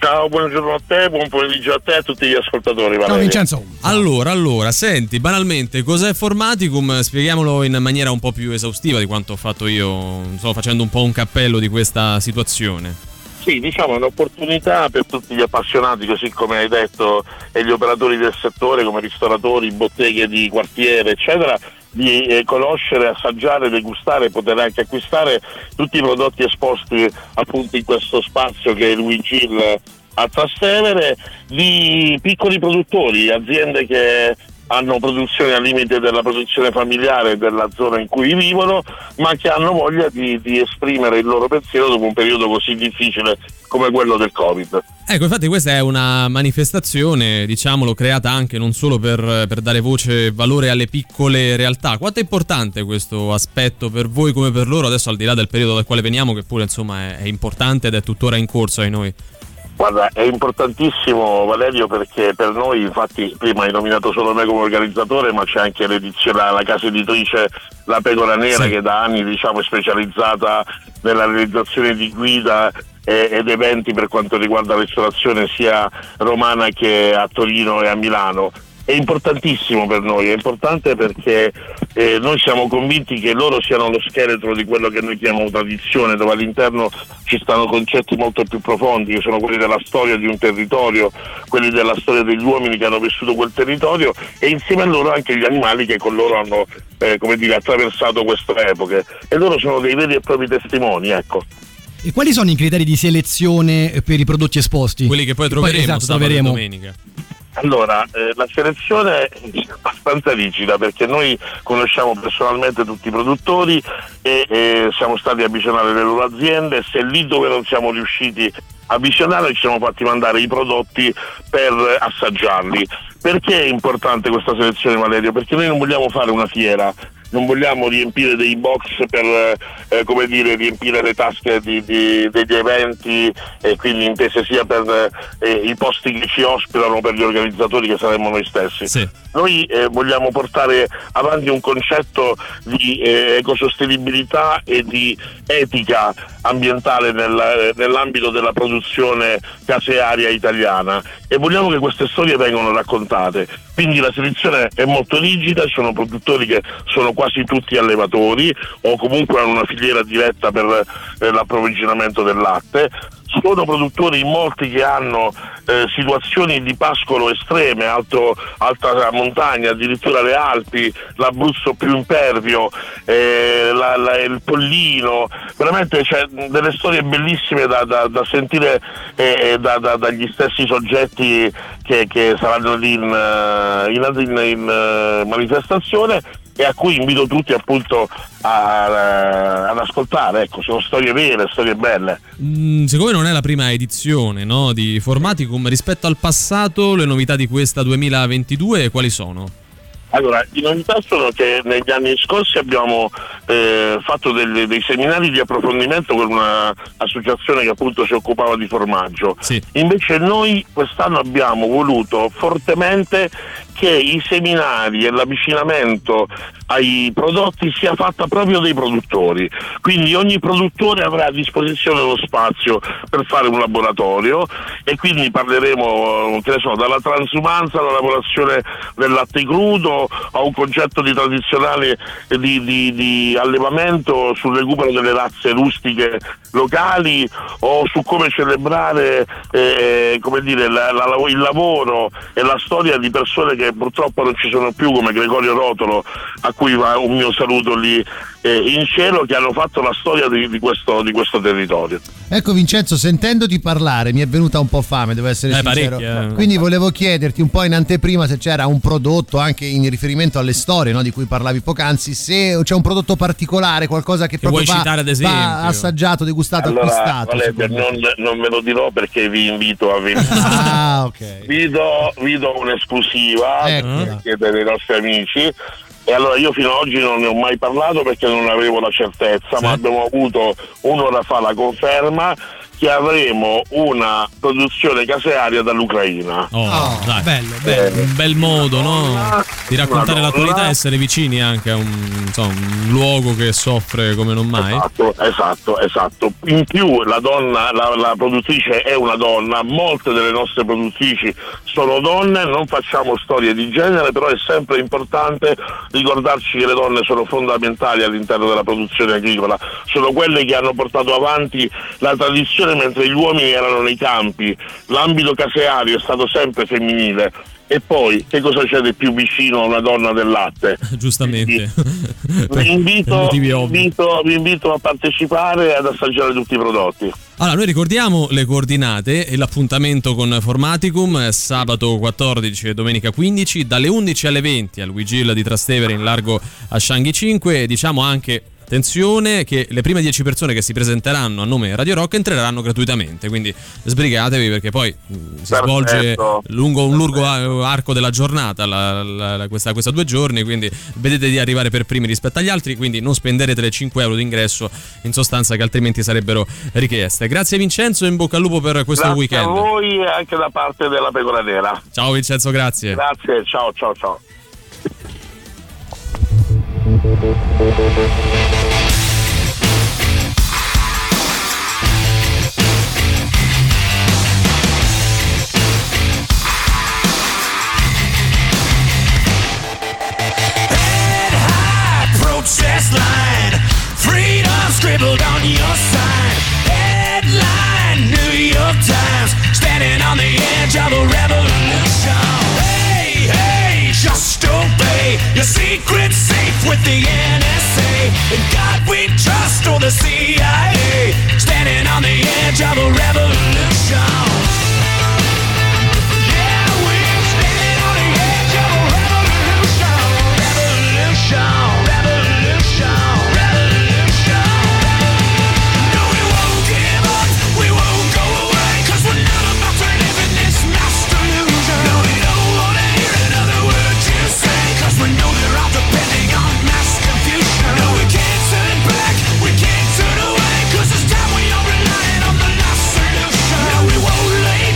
Ciao, buongiorno a te, buon pomeriggio a te e a tutti gli ascoltatori. Valerio. Ciao Vincenzo. Allora, senti, banalmente, cos'è Formaticum? Spieghiamolo in maniera un po' più esaustiva di quanto ho fatto io, sto facendo un po' un cappello di questa situazione. Sì, diciamo è un'opportunità per tutti gli appassionati, così come hai detto, e gli operatori del settore come ristoratori, botteghe di quartiere, eccetera, di conoscere, assaggiare, degustare, poter anche acquistare tutti i prodotti esposti appunto in questo spazio che è il Wigil a Trastevere, di piccoli produttori, aziende che hanno produzione al limite della produzione familiare della zona in cui vivono, ma che hanno voglia di esprimere il loro pensiero dopo un periodo così difficile come quello del Covid. Ecco, infatti questa è una manifestazione, diciamolo, creata anche non solo per dare voce e valore alle piccole realtà. Quanto è importante questo aspetto per voi come per loro, adesso al di là del periodo dal quale veniamo, che pure insomma è importante ed è tuttora in corso ai noi? Guarda, è importantissimo Valerio, perché per noi, infatti prima hai nominato solo me come organizzatore, ma c'è anche l'edizione, la casa editrice La Pecora Nera, sì, che da anni diciamo è specializzata nella realizzazione di guida ed eventi per quanto riguarda la ristorazione sia romana che a Torino e a Milano. È importantissimo per noi, è importante perché noi siamo convinti che loro siano lo scheletro di quello che noi chiamiamo tradizione, dove all'interno ci stanno concetti molto più profondi, che sono quelli della storia di un territorio, quelli della storia degli uomini che hanno vissuto quel territorio, e insieme a loro anche gli animali che con loro hanno attraversato queste epoche, e loro sono dei veri e propri testimoni, ecco. E quali sono i criteri di selezione per i prodotti esposti? Quelli che poi troveremo, esatto, sabato e domenica. Allora, la selezione è abbastanza rigida, perché noi conosciamo personalmente tutti i produttori e siamo stati a avvicinare le loro aziende. Se lì dove non siamo riusciti a avvicinare, ci siamo fatti mandare i prodotti per assaggiarli. Perché è importante questa selezione, Valerio? Perché noi non vogliamo fare una fiera, non vogliamo riempire dei box per riempire le tasche degli eventi, e quindi intese sia per i posti che ci ospitano, per gli organizzatori che saremmo noi stessi. Sì. Noi vogliamo portare avanti un concetto di ecosostenibilità e di etica ambientale nell'ambito della produzione casearia italiana, e vogliamo che queste storie vengano raccontate. Quindi la selezione è molto rigida, ci sono produttori che sono quasi tutti allevatori o comunque hanno una filiera diretta per l'approvvigionamento del latte. Sono produttori in molti che hanno situazioni di pascolo estreme, alta montagna, addirittura le Alpi, l'Abruzzo più impervio, il Pollino. Veramente c'è delle storie bellissime da sentire dagli stessi soggetti che saranno lì in manifestazione, e a cui invito tutti appunto ad ascoltare, ecco, sono storie vere, storie belle. Siccome non è la prima edizione, no, di Formaticum, rispetto al passato le novità di questa 2022 quali sono? Allora, le novità sono che negli anni scorsi abbiamo fatto dei seminari di approfondimento con un'associazione che appunto si occupava di formaggio. Sì. Invece noi quest'anno abbiamo voluto fortemente che i seminari e l'avvicinamento ai prodotti sia fatta proprio dei produttori, quindi ogni produttore avrà a disposizione lo spazio per fare un laboratorio, e quindi parleremo, che ne so, dalla transumanza alla lavorazione del latte crudo, a un concetto di tradizionale di allevamento, sul recupero delle razze rustiche locali, o su come celebrare il lavoro e la storia di persone che purtroppo non ci sono più, come Gregorio Rotolo, a cui va un mio saluto lì in cielo, che hanno fatto la storia di questo territorio. Ecco Vincenzo, sentendoti parlare mi è venuta un po' fame, devo essere sincero, quindi volevo chiederti un po' in anteprima se c'era un prodotto, anche in riferimento alle storie, no, di cui parlavi poc'anzi, se c'è un prodotto particolare, qualcosa che proprio vuoi citare, ad esempio, va assaggiato, degustato, allora, acquistato. Valerio, non ve lo dirò perché vi invito a venire. Ah, okay. Vi do un'esclusiva, ecco, per i nostri amici. E allora io fino ad oggi non ne ho mai parlato perché non avevo la certezza, sì. Ma abbiamo avuto un'ora fa la conferma che avremo una produzione casearia dall'Ucraina. Oh, dai. Bello, bello, un bel modo, no? Di raccontare l'attualità e essere vicini anche a un luogo che soffre come non mai. Esatto. In più la donna, la produttrice è una donna, molte delle nostre produttrici sono donne, non facciamo storie di genere, però è sempre importante ricordarci che le donne sono fondamentali all'interno della produzione agricola, sono quelle che hanno portato avanti la tradizione mentre gli uomini erano nei campi. L'ambito caseario è stato sempre femminile. E poi, che cosa c'è di più vicino a una donna del latte? Giustamente. Vi invito a partecipare e ad assaggiare tutti i prodotti. Allora, noi ricordiamo le coordinate e l'appuntamento con Formaticum, sabato 14 e domenica 15, dalle 11 alle 20 al Wigil di Trastevere in largo a Scianghi 5. Diciamo anche, attenzione, che le prime 10 persone che si presenteranno a nome Radio Rock entreranno gratuitamente, quindi sbrigatevi perché poi si svolge lungo un lungo arco della giornata questa 2 giorni, quindi vedete di arrivare per primi rispetto agli altri, quindi non spenderete le €5 d'ingresso in sostanza che altrimenti sarebbero richieste. Grazie Vincenzo e in bocca al lupo per questo weekend. Grazie a voi e anche da parte della Pecora Nera. Ciao Vincenzo, grazie. Grazie, ciao. Protest line, freedom scribbled on your sign. Headline, New York Times, standing on the edge of a revolution. Hey, hey, just obey, your secret's safe with the NSA. In God we trust, or the CIA, standing on the edge of a revolution. Late.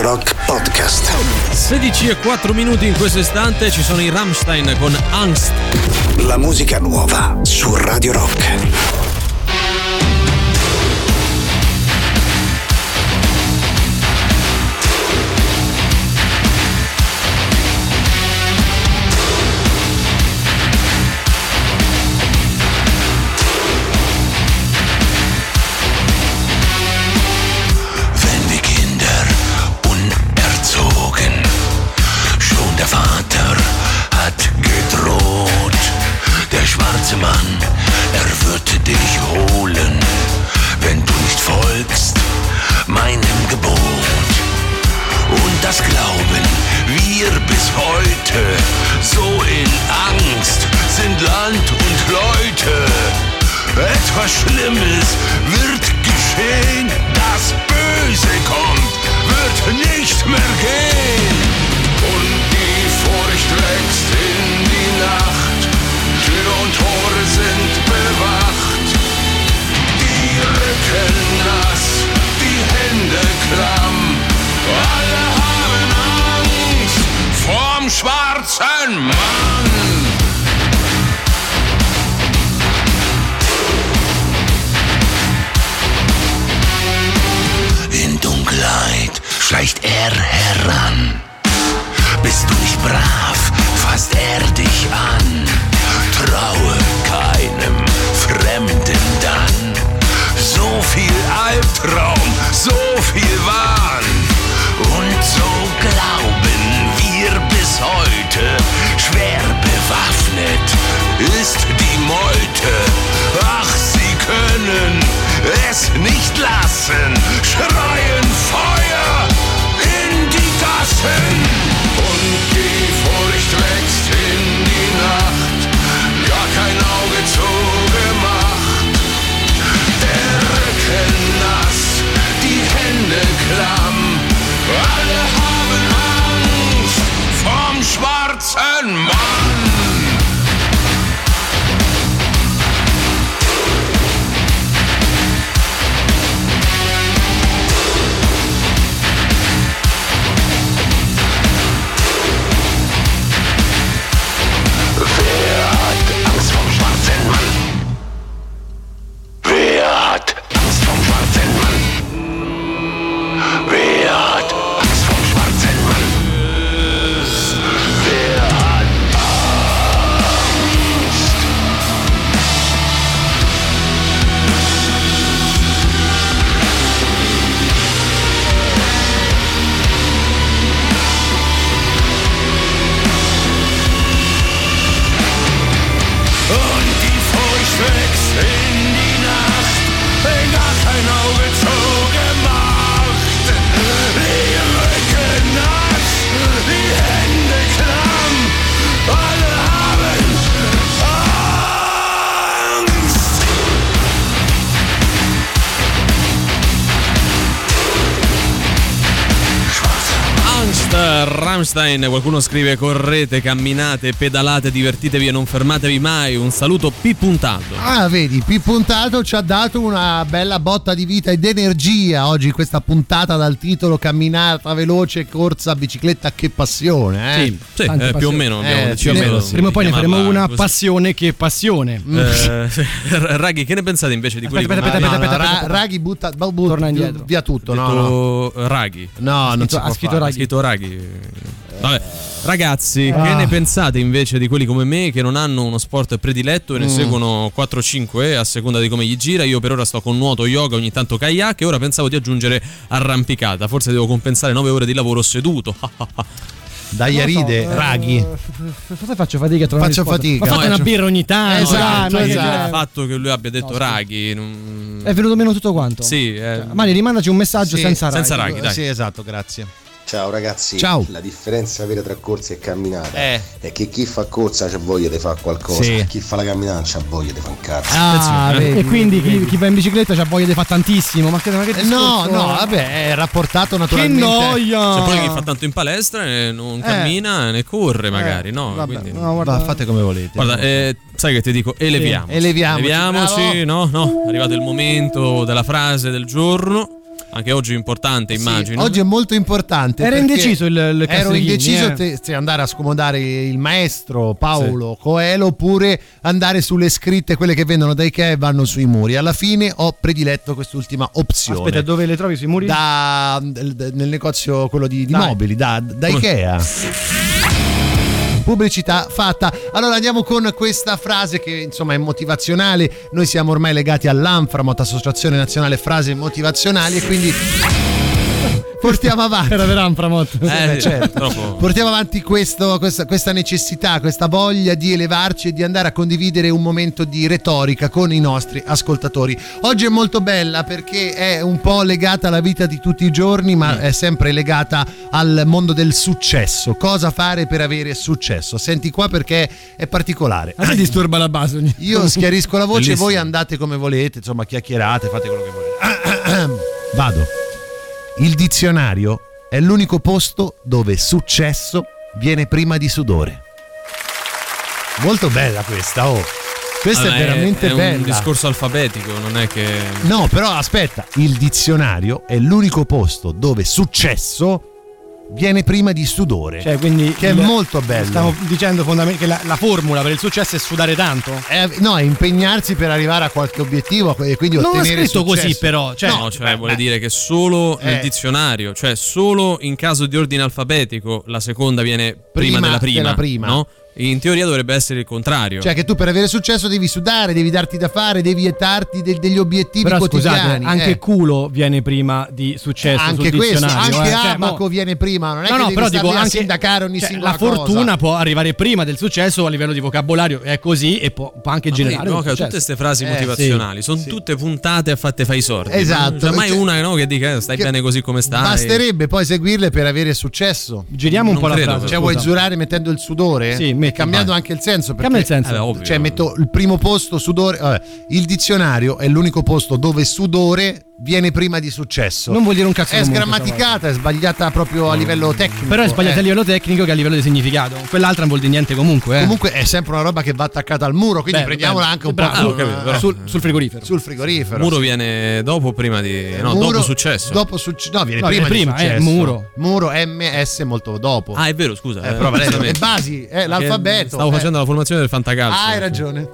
Radio Rock Podcast. 16:04 in questo istante, ci sono i Rammstein con Angst. La musica nuova su Radio Rock. Qualcuno scrive: correte, camminate, pedalate, divertitevi e non fermatevi mai. Un saluto P. Puntato. Ah, vedi, P. Puntato ci ha dato una bella botta di vita ed energia oggi, questa puntata dal titolo Camminata veloce, corsa, bicicletta, che passione. Sì, più o meno prima o poi ne faremo una così. passione Raghi, che ne pensate invece di aspetta, Raghi butta torna indietro via tutto. Raghi ha scritto Raghi. Vabbè. Ragazzi, che ne pensate invece di quelli come me che non hanno uno sport prediletto e ne seguono 4-5 a seconda di come gli gira? Io per ora sto con nuoto, yoga, ogni tanto kayak, e ora pensavo di aggiungere arrampicata. Forse devo compensare 9 ore di lavoro seduto. Dai, ride, Raghi. Cosa faccio fatica a trovare? Ma fate una birra ogni tanto. Esatto. Il fatto che lui abbia detto Raghi è venuto meno tutto quanto. Sì, Mani, rimandaci un messaggio senza Raghi, dai. Sì, esatto, grazie. Ciao ragazzi. Ciao. La differenza vera tra corsa e camminata è che chi fa corsa c'ha voglia di fare qualcosa, chi fa la camminata c'ha voglia di fare un cazzo. E quindi chi va in bicicletta c'ha voglia di fare tantissimo, ma che no, vabbè, è rapportato naturalmente. Che noia! C'è poi chi fa tanto in palestra e non cammina, ne corre magari, no? Vabbè, quindi guarda, fate come volete. Guarda, sai che ti dico, eleviamoci. Eleviamoci, no? È arrivato il momento della frase del giorno. Anche oggi è importante, immagino. Sì, oggi è molto importante. Era indeciso il Castrichini. Ero indeciso se andare a scomodare il maestro Paolo Coelho oppure andare sulle scritte, quelle che vendono da Ikea e vanno sui muri. Alla fine ho prediletto quest'ultima opzione. Aspetta, dove le trovi sui muri? Nel negozio quello di mobili, da Ikea. Pubblicità fatta. Allora andiamo con questa frase che insomma è motivazionale. Noi siamo ormai legati all'Anframot, Associazione Nazionale Frasi Motivazionali, e quindi portiamo avanti. Era per Anframot. Certo. Portiamo avanti questa necessità, questa voglia di elevarci e di andare a condividere un momento di retorica con i nostri ascoltatori. Oggi è molto bella perché è un po' legata alla vita di tutti i giorni, ma è sempre legata al mondo del successo. Cosa fare per avere successo? Senti qua perché è particolare. A me disturba la base. Io schiarisco la voce, voi andate come volete, insomma chiacchierate, fate quello che volete. Vado. Il dizionario è l'unico posto dove successo viene prima di sudore. Molto bella questa, oh. Questa allora, è veramente bella. È un discorso alfabetico, non è che... No, però aspetta. Il dizionario è l'unico posto dove successo viene prima di sudore. Cioè, quindi che è molto bello. Stiamo dicendo fondamentalmente che la formula per il successo è sudare tanto. È impegnarsi per arrivare a qualche obiettivo e quindi non ottenere successo. Non è scritto così, però. Vuole dire che solo nel dizionario, cioè solo in caso di ordine alfabetico, la seconda viene prima della prima. No? In teoria dovrebbe essere il contrario. Cioè che tu per avere successo devi sudare, devi darti da fare, devi vietarti degli obiettivi però quotidiani. Scusate, anche culo viene prima di successo. Anche sul questo, anche amaco viene prima. Non è che devi stare a sindacare ogni singola cosa. La fortuna può arrivare prima del successo a livello di vocabolario. È così e può anche generare tutte queste frasi motivazionali sono tutte puntate a fatte fai sordi. Esatto. Non c'è mai una che dica stai bene così come stai. Basterebbe poi seguirle per avere successo. Giriamo un po' la frase. Cioè vuoi giurare mettendo il sudore? Sì. Cambiando anche il senso, perché cambia il senso. Ovvio, cioè metto il primo posto sudore. Il dizionario è l'unico posto dove sudore viene prima di successo. Non vuol dire un cazzo. È sgrammaticata, è sbagliata proprio a livello tecnico. Però è sbagliata a livello tecnico che a livello di significato. Quell'altra non vuol dire niente comunque. Comunque è sempre una roba che va attaccata al muro, quindi prendiamola anche un po' sul frigorifero. Sul frigorifero. Il muro viene dopo o prima di dopo successo. No, viene prima di successo. Muro MS molto dopo. Ah, è vero, scusa. Però è basi, è l'alfabeto. Stavo facendo la formazione del fantacalcio. Hai ragione.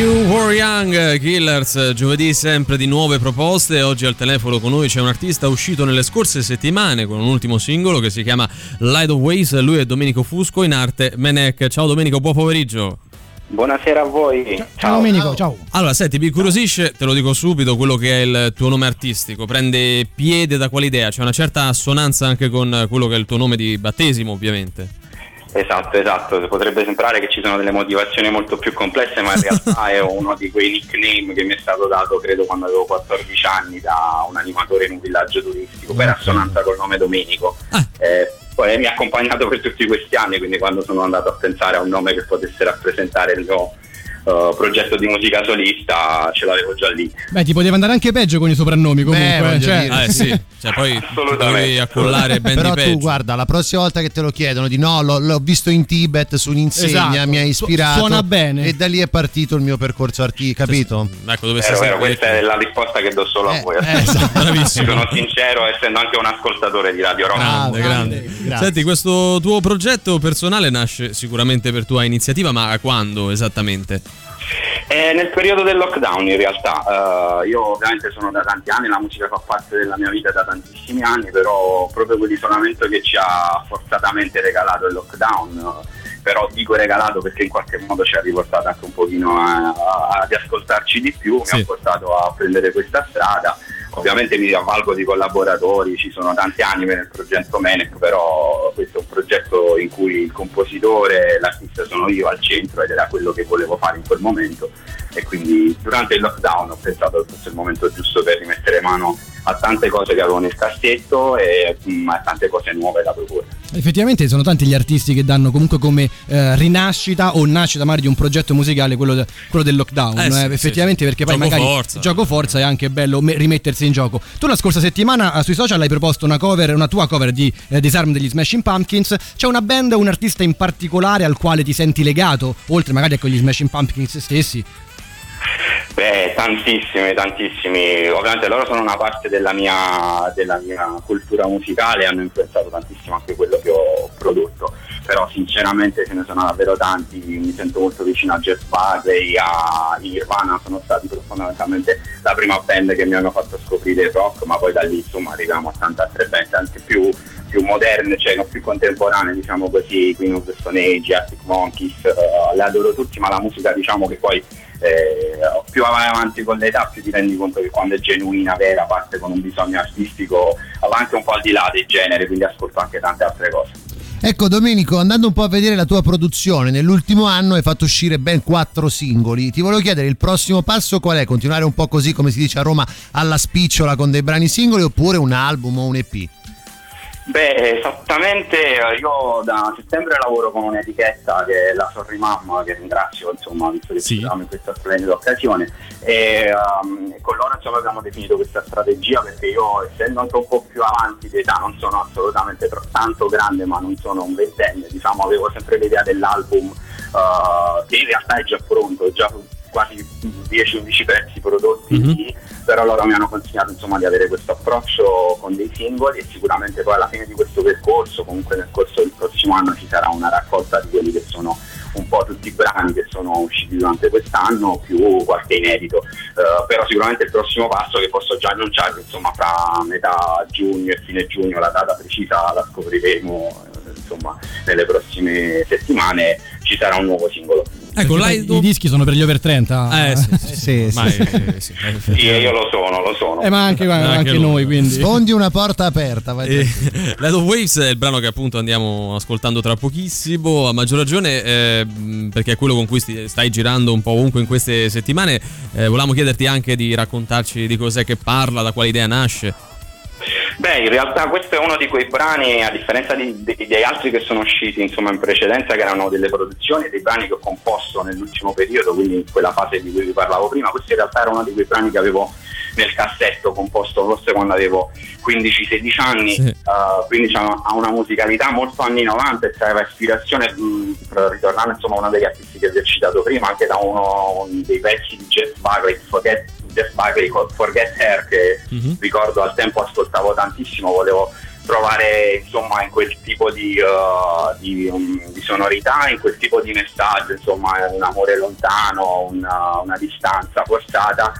You Were Young, Killers, giovedì sempre di nuove proposte. Oggi al telefono con noi c'è un artista uscito nelle scorse settimane con un ultimo singolo che si chiama Light of Ways. Lui è Domenico Fusco, in arte Ménec. Ciao Domenico, buon pomeriggio. Buonasera a voi. Ciao Domenico, ciao. Allora, senti, mi incuriosisce, te lo dico subito, quello che è il tuo nome artistico. Prende piede da quale idea? C'è una certa assonanza anche con quello che è il tuo nome di battesimo, ovviamente. Esatto, potrebbe sembrare che ci sono delle motivazioni molto più complesse, ma in realtà è uno di quei nickname che mi è stato dato, credo, quando avevo 14 anni da un animatore in un villaggio turistico, per assonanza col nome Domenico. Poi mi ha accompagnato per tutti questi anni, quindi quando sono andato a pensare a un nome che potesse rappresentare il mio progetto di musica solista, ce l'avevo già lì. Beh, ti poteva andare anche peggio con i soprannomi comunque. Cioè, poi dovevi accollare ben però di peggio. Tu guarda, la prossima volta che te lo chiedono di no, l'ho visto in Tibet su un'insegna, esatto, mi ha ispirato, suona bene, e da lì è partito il mio percorso artistico, capito? Ecco, questa è la risposta che do solo a voi. Esatto. Sono sincero, essendo anche un ascoltatore di Radio Rock. Grande. Senti, questo tuo progetto personale nasce sicuramente per tua iniziativa, ma quando esattamente? Nel periodo del lockdown, in realtà. Io ovviamente sono da tanti anni, la musica fa parte della mia vita da tantissimi anni, però proprio quell'isolamento che ci ha forzatamente regalato il lockdown, però dico regalato perché in qualche modo ci ha riportato anche un pochino ad ascoltarci di più, mi ha portato a prendere questa strada. Ovviamente mi avvalgo di collaboratori, ci sono tante anime nel progetto Ménec, però questo è un progetto in cui il compositore e l'artista sono io al centro, ed era quello che volevo fare in quel momento, e quindi durante il lockdown ho pensato che fosse il momento giusto per rimettere mano a tante cose che avevo nel cassetto e a tante cose nuove da proporre. Effettivamente sono tanti gli artisti che danno comunque come rinascita o nascita magari di un progetto musicale quello del lockdown, effettivamente. Perché poi magari gioco forza è anche bello rimettersi in gioco. Tu la scorsa settimana sui social hai proposto una tua cover di Disarm degli Smashing Pumpkins. C'è una band o un artista in particolare al quale ti senti legato, oltre magari a con gli Smashing Pumpkins stessi? Beh, tantissimi. Ovviamente loro sono una parte della mia cultura musicale, hanno influenzato tantissimo anche quello che ho prodotto, però sinceramente ce ne sono davvero tanti. Mi sento molto vicino a Jeff Buckley, a Nirvana, sono stati fondamentalmente la prima band che mi hanno fatto scoprire il rock, ma poi da lì insomma arriviamo a tante altre band anche più moderne, cioè non più contemporanee, diciamo così, Queen of the Stone Age, Arctic Monkeys, le adoro tutti, ma la musica, diciamo che poi più vai avanti con l'età più ti rendi conto che quando è genuina, vera, parte con un bisogno artistico, va anche un po' al di là dei generi, quindi ascolto anche tante altre cose. Ecco Domenico, andando un po' a vedere la tua produzione, nell'ultimo anno hai fatto uscire ben 4 singoli. Ti volevo chiedere, il prossimo passo qual è? Continuare un po' così, come si dice a Roma, alla spicciola con dei brani singoli, oppure un album o un EP? Beh, esattamente, io da settembre lavoro con un'etichetta che è la Sorry Mamma, che ringrazio, insomma, visto che ci siamo in questa splendida occasione, e con loro insomma abbiamo definito questa strategia, perché io, essendo anche un po' più avanti di età, non sono assolutamente tanto grande, ma non sono un ventenne, diciamo, avevo sempre l'idea dell'album che in realtà è già pronto, è già quasi 10-11 pezzi prodotti, però loro mi hanno consigliato insomma di avere questo approccio con dei singoli, e sicuramente poi alla fine di questo percorso, comunque nel corso del prossimo anno, ci sarà una raccolta di quelli che sono un po' tutti i brani che sono usciti durante quest'anno, più qualche inedito, però sicuramente il prossimo passo, che posso già annunciare insomma fra metà giugno e fine giugno, la data precisa la scopriremo insomma nelle prossime settimane, ci sarà un nuovo singolo. Ecco, i dischi sono per gli over 30. Sì, io lo sono. Ma anche noi, quindi sfondi una porta aperta. Light of Waves è il brano che appunto andiamo ascoltando tra pochissimo, a maggior ragione perché è quello con cui stai girando un po' ovunque in queste settimane. Volevamo chiederti anche di raccontarci di cos'è che parla, da quale idea nasce. Beh, in realtà questo è uno di quei brani, a differenza degli altri che sono usciti insomma in precedenza, che erano delle produzioni, dei brani che ho composto nell'ultimo periodo, quindi in quella fase di cui vi parlavo prima. Questo in realtà era uno di quei brani che avevo nel cassetto, composto forse quando avevo 15-16 anni, quindi ha una musicalità molto anni 90 e traeva ispirazione, ritornando insomma a uno degli artisti che vi ho citato prima, anche da uno dei pezzi di Jeff Buckley, Forget Her, che ricordo al tempo ascoltavo tantissimo, volevo trovare insomma in quel tipo di sonorità, in quel tipo di messaggio, insomma un amore lontano, una distanza forzata,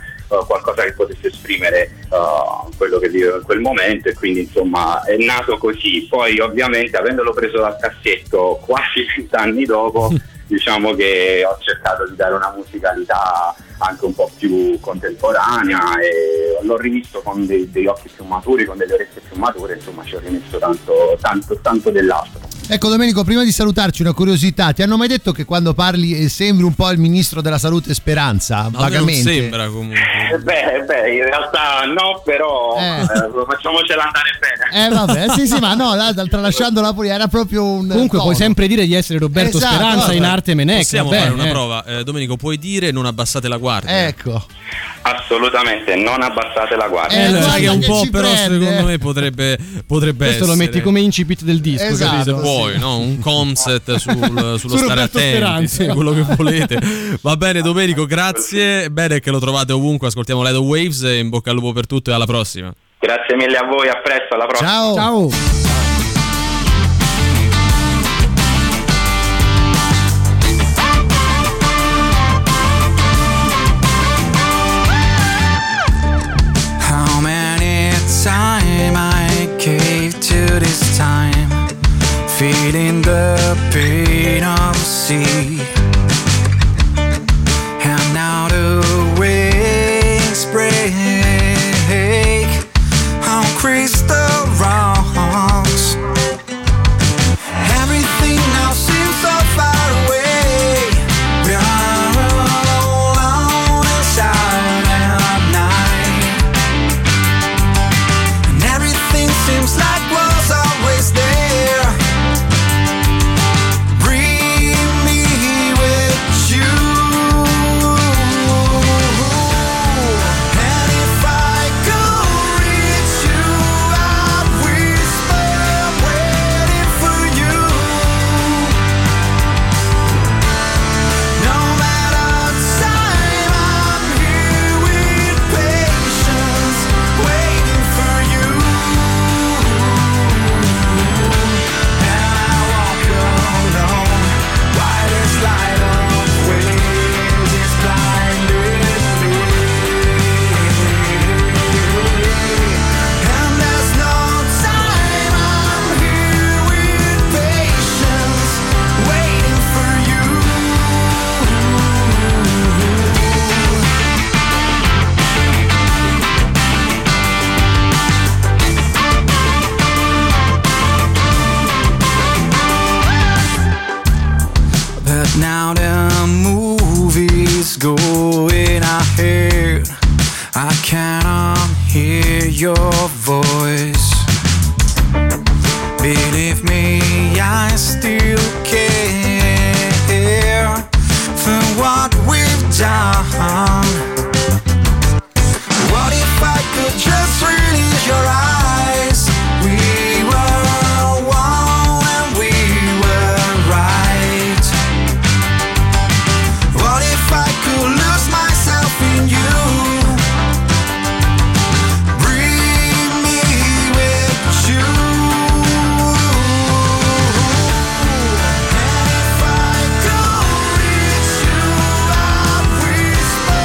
qualcosa che potesse esprimere quello che vivevo in quel momento, e quindi insomma è nato così. Poi ovviamente avendolo preso dal cassetto quasi 20 anni dopo, diciamo che ho cercato di dare una musicalità anche un po' più contemporanea, e l'ho rivisto con degli occhi più maturi, con delle orecchie più mature, insomma ci ho rimesso tanto dell'altro. Ecco Domenico, prima di salutarci una curiosità: ti hanno mai detto che quando parli sembri un po' il ministro della salute Speranza? No, vagamente non sembra comunque. Beh, in realtà no, però facciamocela andare bene. Vabbè, sì, ma no, tralasciandola pure, era proprio un... Comunque tono. Puoi sempre dire di essere Roberto, esatto, Speranza, vabbè, in arte Ménec. Possiamo fare una prova, Domenico, puoi dire non abbassate la guardia? Ecco. Assolutamente, non abbassate la guardia. Sai che un po' però prende. Secondo me potrebbe questo essere. Lo metti come incipit del disco, esatto, capito? Sì. Poi, no? Un concept sullo stare attenti, quello che volete. Va bene Domenico, grazie. Bene che lo trovate ovunque, ascoltiamo Light Waves, in bocca al lupo per tutto e alla prossima. Grazie mille a voi, a presto, alla prossima. Ciao. Time I gave to this time, feeling the pain of the sea, and now the waves break on crystal rocks. Everything now seems so far away. We are all alone inside at night, and everything seems like was always there. Bring me with you, and if I could reach you, I'd whisper waiting for you. No matter time, I'm here with patience, waiting for you. And I walk alone, while this light of waves is blinding me. And there's no time, I'm here with patience, waiting for you. But now the movie's going ahead, I cannot hear your voice. Believe me, I still care for what we've done. What if I could just release your eyes? We were one and we were right. What if I could lose myself in you? Bring me with you, and if I could reach you, I'd whisper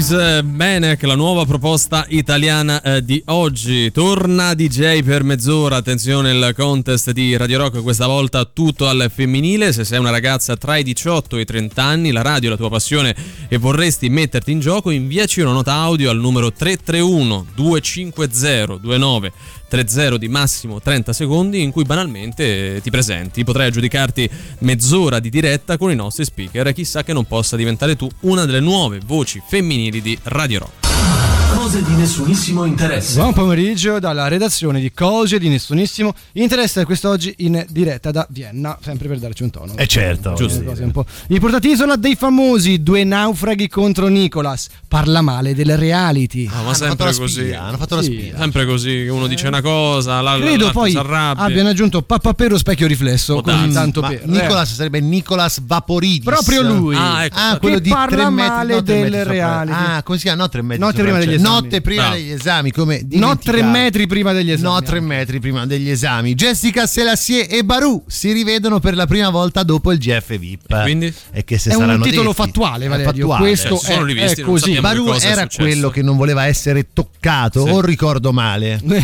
Chiefs, Ménec, la nuova proposta italiana di oggi. Torna DJ per mezz'ora, attenzione il contest di Radio Rock, questa volta tutto al femminile. Se sei una ragazza tra i 18 e i 30 anni, la radio è la tua passione e vorresti metterti in gioco, inviaci una nota audio al numero 331-250-2930 di massimo 30 secondi in cui banalmente ti presenti. Potrai aggiudicarti mezz'ora di diretta con i nostri speaker, chissà che non possa diventare tu una delle nuove voci femminili di Radio Rock. Cose di nessunissimo interesse. Buon pomeriggio dalla redazione di Cose di nessunissimo interesse, quest'oggi in diretta da Vienna, sempre per darci un tono. E certo, giusto. I portati sono dei famosi, due naufraghi contro Nicolas, parla male del reality. No, ma sempre così, hanno fatto la spia. Sempre così, che uno dice una cosa, credo poi s'arrabbia. Abbiano aggiunto pappapero specchio riflesso, così tanto per Nicolas sarebbe Nicolas Vaporidis. Proprio lui. Ah, ecco. Ah, quello che di parla 3 metri, male no, del reality. Ah, come si chiama? No, 3 metri. No, 3 metri degli esami. Notte prima degli esami, come no, 3 metri prima degli esami. No, 3 metri prima degli esami. Jessica Selassie e Barù si rivedono per la prima volta dopo il GF VIP. E quindi? E che se è saranno un titolo fattuale, Valerio. Questo è così. Barù era quello che non voleva essere toccato, sì. O ricordo male? Non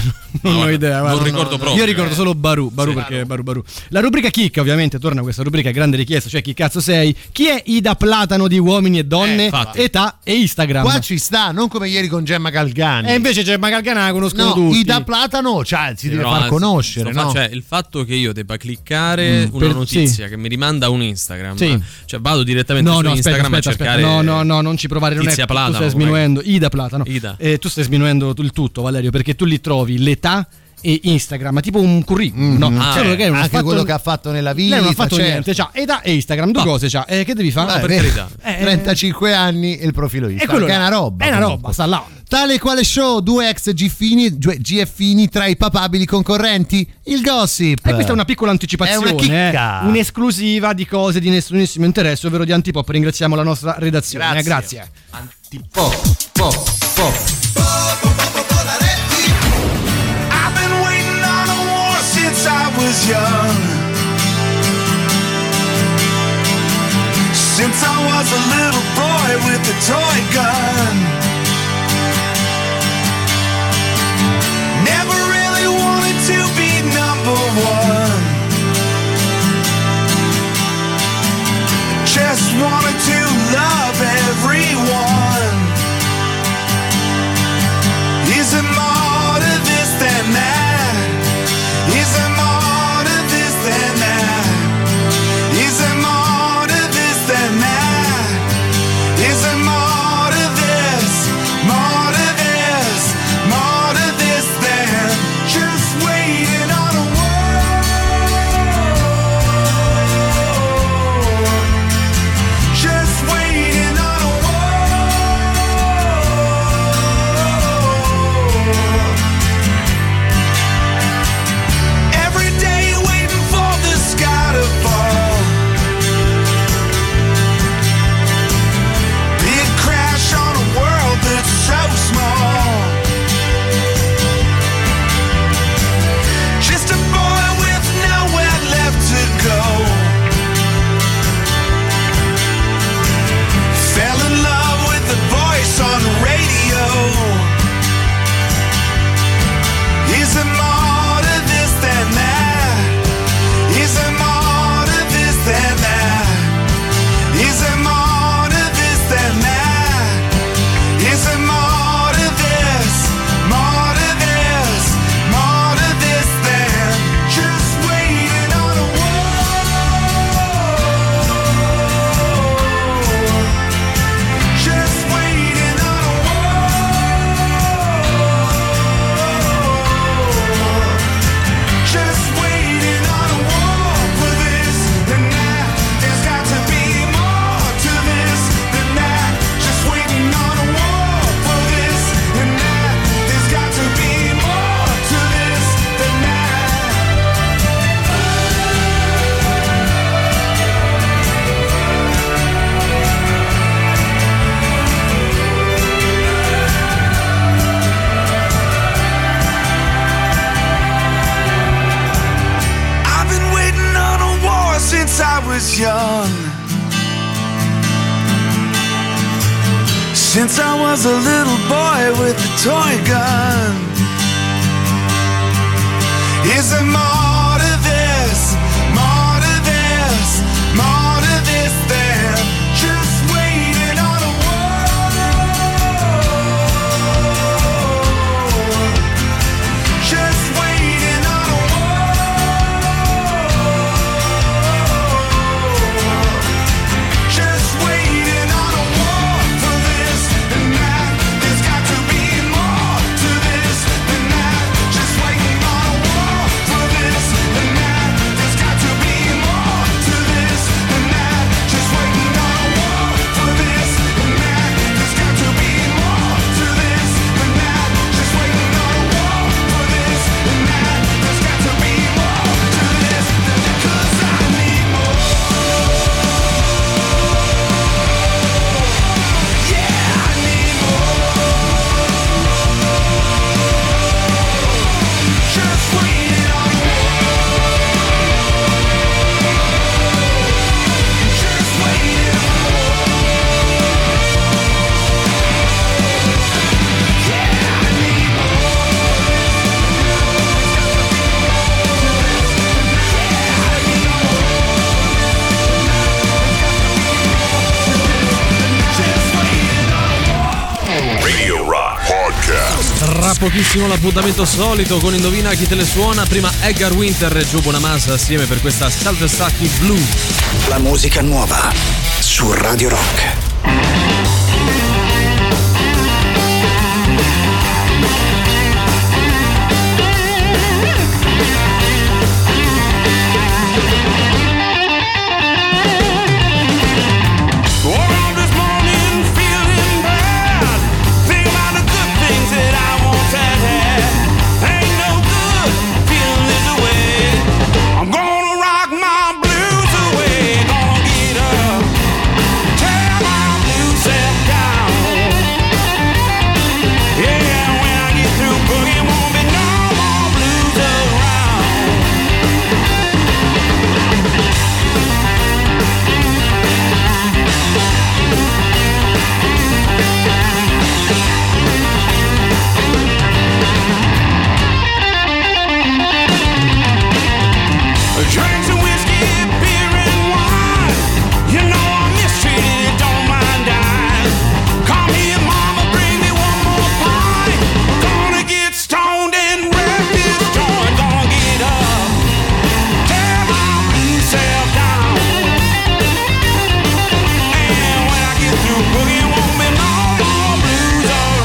ho idea. Non ricordo proprio. Io ricordo solo Barù sì, perché Barù. La rubrica chicca, ovviamente, torna questa rubrica grande richiesta, cioè chi cazzo sei? Chi è Ida Platano di Uomini e Donne, età e Instagram? Qua ci sta, non come ieri con Gemma Galgani. E invece Gemma Galgani la conoscono tutti. Ida Platano, cioè, si deve far conoscere, no? Cioè, il fatto che io debba cliccare una notizia che mi rimanda a un Instagram, cioè vado direttamente su Instagram a cercare. No, non ci provare, non è Platano, tu stai sminuendo Ida Platano. Tu stai sminuendo il tutto, Valerio, perché tu li trovi l'età e Instagram, ma tipo un curriculum, che anche fatto, quello che ha fatto nella vita. Lei non ha fatto niente, c'ha Eda e Instagram, due cose c'ha. Che devi fare? Per carità. 35 anni e il profilo Instagram. È una roba. È una roba, sta là. Tale quale show, due ex GFini tra i papabili concorrenti, il gossip. E questa è una piccola anticipazione, è una chicca, un'esclusiva di Cose di nessunissimo interesse, ovvero di Antipop. Ringraziamo la nostra redazione. Grazie. Antipop, I was young, since I was a little boy with a toy gun. Never really wanted to be number one, just wanted to love everyone. Isn't more to this than that? Young, since I was a little boy with a toy gun. Is there more to this, more to this, more to this than just waiting on a world, just waiting on a world, just waiting on a war for this and that? There's got to be more to this than that, just waiting on a war for this and that. There's got to be more to this than that, just waiting on a war for this and that. There's got to be more to this than that, just waiting on a war for this and that. There's got to be more to this than that, 'cause I need more. Yeah, I need more. Just waiting on a war. Just waiting on a war. Yeah, I need Radio Rock Podcast. Tra pochissimo l'appuntamento solito con Indovina chi te le suona. Prima Edgar Winter e Joe Bonamassa assieme per questa Salve Stacchi Blu. La musica nuova su Radio Rock. Woke up this morning feeling bad, thinking about the good things that I once had had. Ain't no good feeling this way. I'm gonna rock my blues away, gonna get up, tear my blues self down. Yeah, when I get through boogie, won't be no more blues around. Drinks and whiskey, beer and wine. You know I'm mistreated, don't mind dying. Call me a mama, bring me one more pint. Gonna get stoned and wreck this joint. Gonna get up, tear my self down. And when I get through boogie, won't be no more blues around.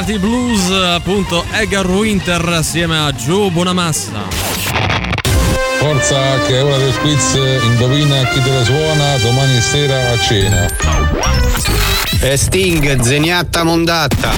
Party Blues, appunto Edgar Winter assieme a Joe Bonamassa. Forza che è ora del quiz, indovina chi te la suona domani sera a cena. Sting, Zeniatta Mondatta.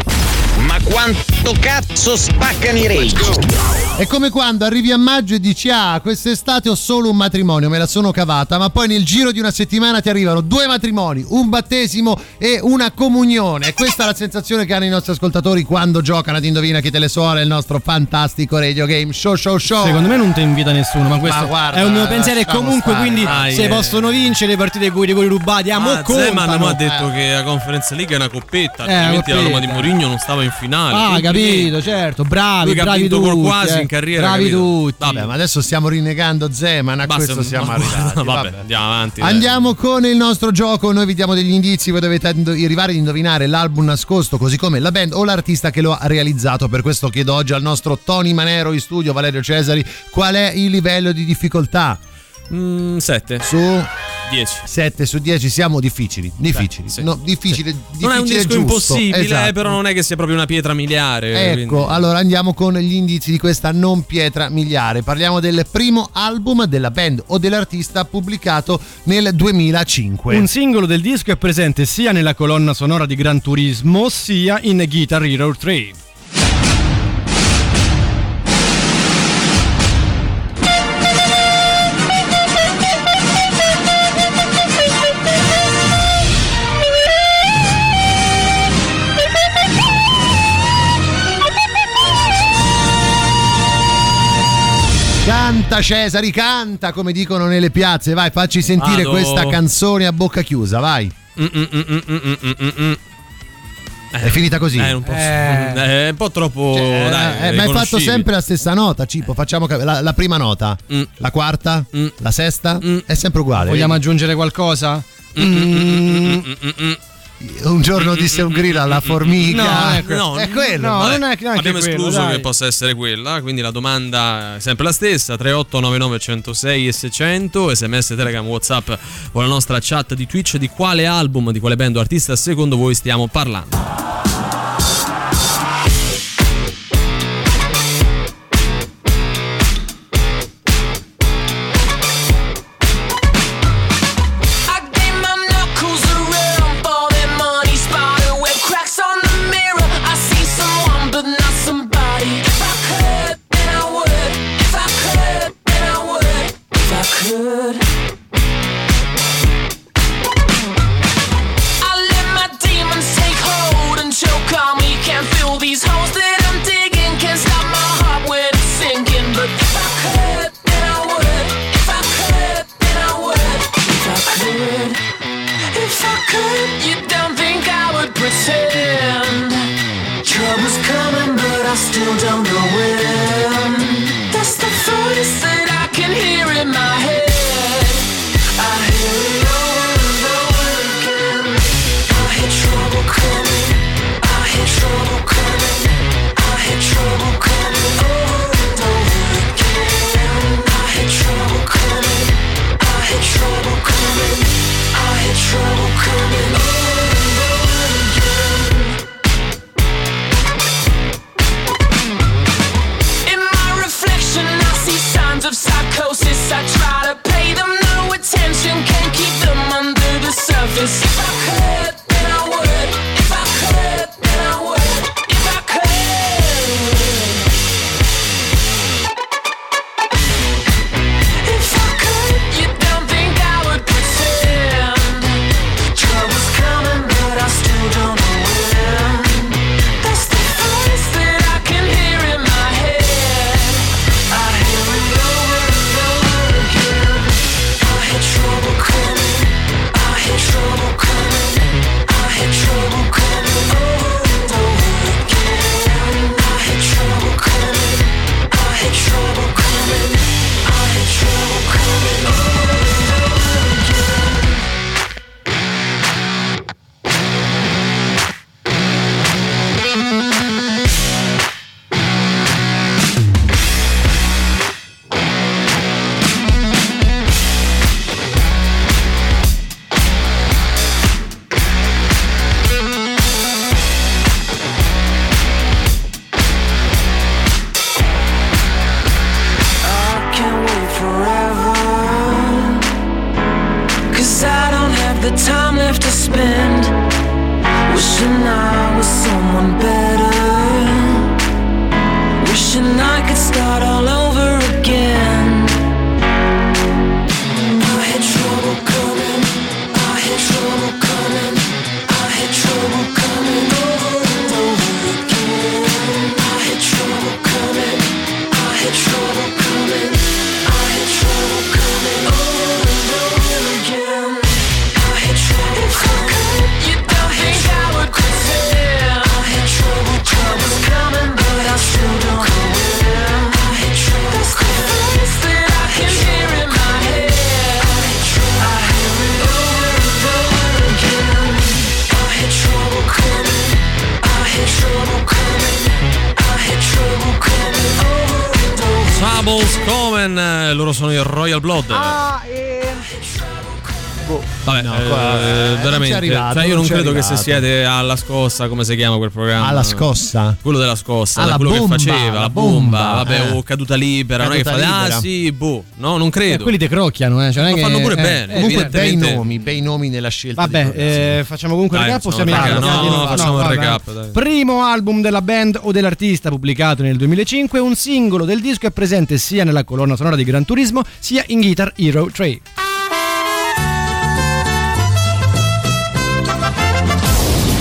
Ma quanto cazzo spaccano i rage? È come quando arrivi a maggio e dici ah, quest'estate ho solo un matrimonio, me la sono cavata, ma poi nel giro di una settimana ti arrivano 2 matrimoni, un battesimo e una comunione. E questa è la sensazione che hanno i nostri ascoltatori quando giocano ad Indovina chi te le suona, il nostro fantastico radio game show. Secondo me non ti invita nessuno, ma questo, ma guarda, è un mio pensiero, e comunque stare, quindi se possono vincere le partite con i gol rubati, Zeman mi ha detto che la Conference League è una coppetta, altrimenti la Roma di Mourinho non stava in finale. Capito, certo, bravi tutti, quasi carriera, bravi tutti. Vabbè, ma adesso stiamo rinnegando Zeman, a basta, questo siamo arrivati. Vabbè. Andiamo avanti, andiamo con il nostro gioco. Noi vi diamo degli indizi, voi dovete arrivare ad indovinare l'album nascosto, così come la band o l'artista che lo ha realizzato. Per questo chiedo oggi al nostro Tony Manero in studio, Valerio Cesari, qual è il livello di difficoltà? 7 su 10. 7 su 10 siamo difficili. Beh, sì. No, difficile, sì. Difficile, non è un disco impossibile, esatto. Però non è che sia proprio una pietra miliare, ecco, quindi. Allora andiamo con gli indizi di questa non pietra miliare. Parliamo del primo album della band o dell'artista pubblicato nel 2005. Un singolo del disco è presente sia nella colonna sonora di Gran Turismo sia in Guitar Hero 3. Canta Cesari, canta, come dicono nelle piazze. Vai, facci sentire questa canzone a bocca chiusa, vai. È finita così. È un po' troppo. Cioè, dai, ma hai fatto sempre la stessa nota, Cipo. Facciamo la prima nota, la quarta, la sesta, è sempre uguale. Vogliamo aggiungere qualcosa? Un giorno disse un grillo alla formica. No, non è quello. Abbiamo escluso che possa essere quella, quindi la domanda è sempre la stessa. 3899 106 e 600, SMS, Telegram, WhatsApp o la nostra chat di Twitch. Di quale album, di quale band o artista secondo voi stiamo parlando? I try to the time left to spend, wishing I was someone better, wishing I could start all over again. I had trouble coming, I had trouble coming, I had trouble coming over and over again. I had trouble coming, I had trouble coming, I had trouble coming over and over again. I had trouble coming, you don't think I would quit it. I had trouble coming, but I still don't know it. I had trouble coming, it's that I can hear in my head. I hear it over and over again. I had trouble coming, I had trouble coming, I had trouble coming over and over. Troubles Common, loro sono i Royal Blood. Vabbè, no, veramente arrivato, cioè io non credo arrivato. Che se siete alla scossa, come si chiama quel programma? Alla scossa? Quello della scossa, alla quello bomba, che faceva, la bomba. Vabbè, o caduta libera, caduta non è che fate, libera. Ah sì, boh, no, non credo. Quelli decrocchiano, cioè non è che fanno pure bene. Comunque bei nomi nella scelta. Vabbè, facciamo comunque il recap, possiamo facciamo il recap, dai. Primo album della band o dell'artista pubblicato nel 2005, un singolo del disco è presente sia nella colonna sonora di Gran Turismo, sia in Guitar Hero 3.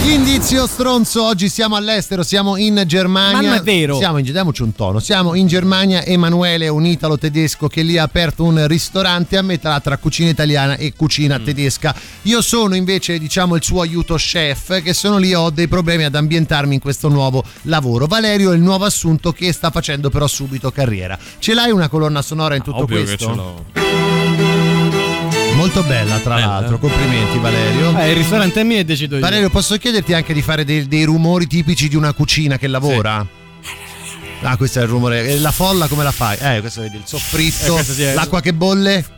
Indizio stronzo, oggi siamo all'estero, siamo in Germania. Ma non è vero. Diamoci un tono, siamo in Germania. Emanuele è un italo tedesco che lì ha aperto un ristorante a metà tra cucina italiana e cucina tedesca. Io sono invece, diciamo, il suo aiuto chef, che sono lì, ho dei problemi ad ambientarmi in questo nuovo lavoro. Valerio è il nuovo assunto che sta facendo però subito carriera. Ce l'hai una colonna sonora in tutto questo? Ovvio che ce l'ho. Molto bella, tra l'altro, complimenti Valerio. Il ristorante è mio e decido io. Valerio, posso chiederti anche di fare dei rumori tipici di una cucina che lavora? Sì. Ah, questo è il rumore. La folla come la fai? Questo vedi, il soffritto, l'acqua che bolle.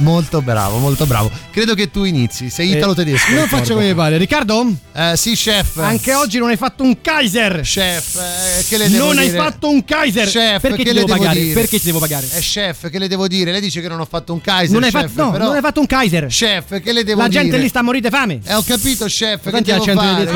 Molto bravo, molto bravo. Credo che tu inizi, sei italo-tedesco. Non faccio come mi pare. Riccardo? Sì, chef. Anche oggi non hai fatto un Kaiser. Chef, che le devo dire? Non hai fatto un Kaiser. Chef, perché ti devo pagare? Perché ti devo pagare? Chef, che le devo dire? Lei dice che non ho fatto un Kaiser. Non hai fatto, però... non hai fatto un Kaiser. Chef, che le devo dire? La gente lì sta a morire fame. Ho capito, chef. Che devo fare?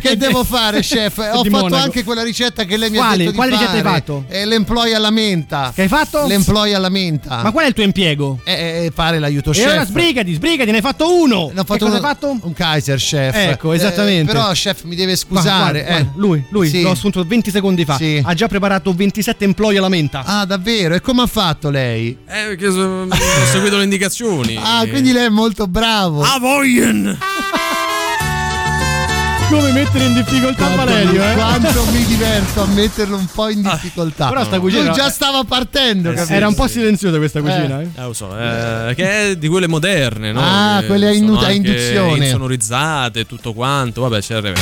Che devo fare, chef? Ho fatto anche quella ricetta che lei mi ha detto di fare. Quale ricetta hai fatto? L'employ alla menta. Che hai fatto? L'employ alla menta. Ma qual è il tuo impiego? Fare l'aiuto chef. E allora sbrigati, ne hai fatto uno. Ne ho fatto uno, fatto? Un Kaiser chef. Ecco, esattamente. Però chef mi deve scusare. Guarda, lui sì. L'ho assunto 20 secondi fa. Sì. Ha già preparato 27 employee alla menta. Ah, davvero? E come ha fatto lei? Perché ho seguito le indicazioni. Ah, quindi lei è molto bravo. A voyen. Come mettere in difficoltà Valerio, quanto mi diverto a metterlo un po' in difficoltà. Però sta cucina lui già stava partendo, era un po' silenziosa questa cucina. Lo so, che è di quelle moderne, no? Ah, quelle a induzione, insonorizzate, tutto quanto. Vabbè, c'è il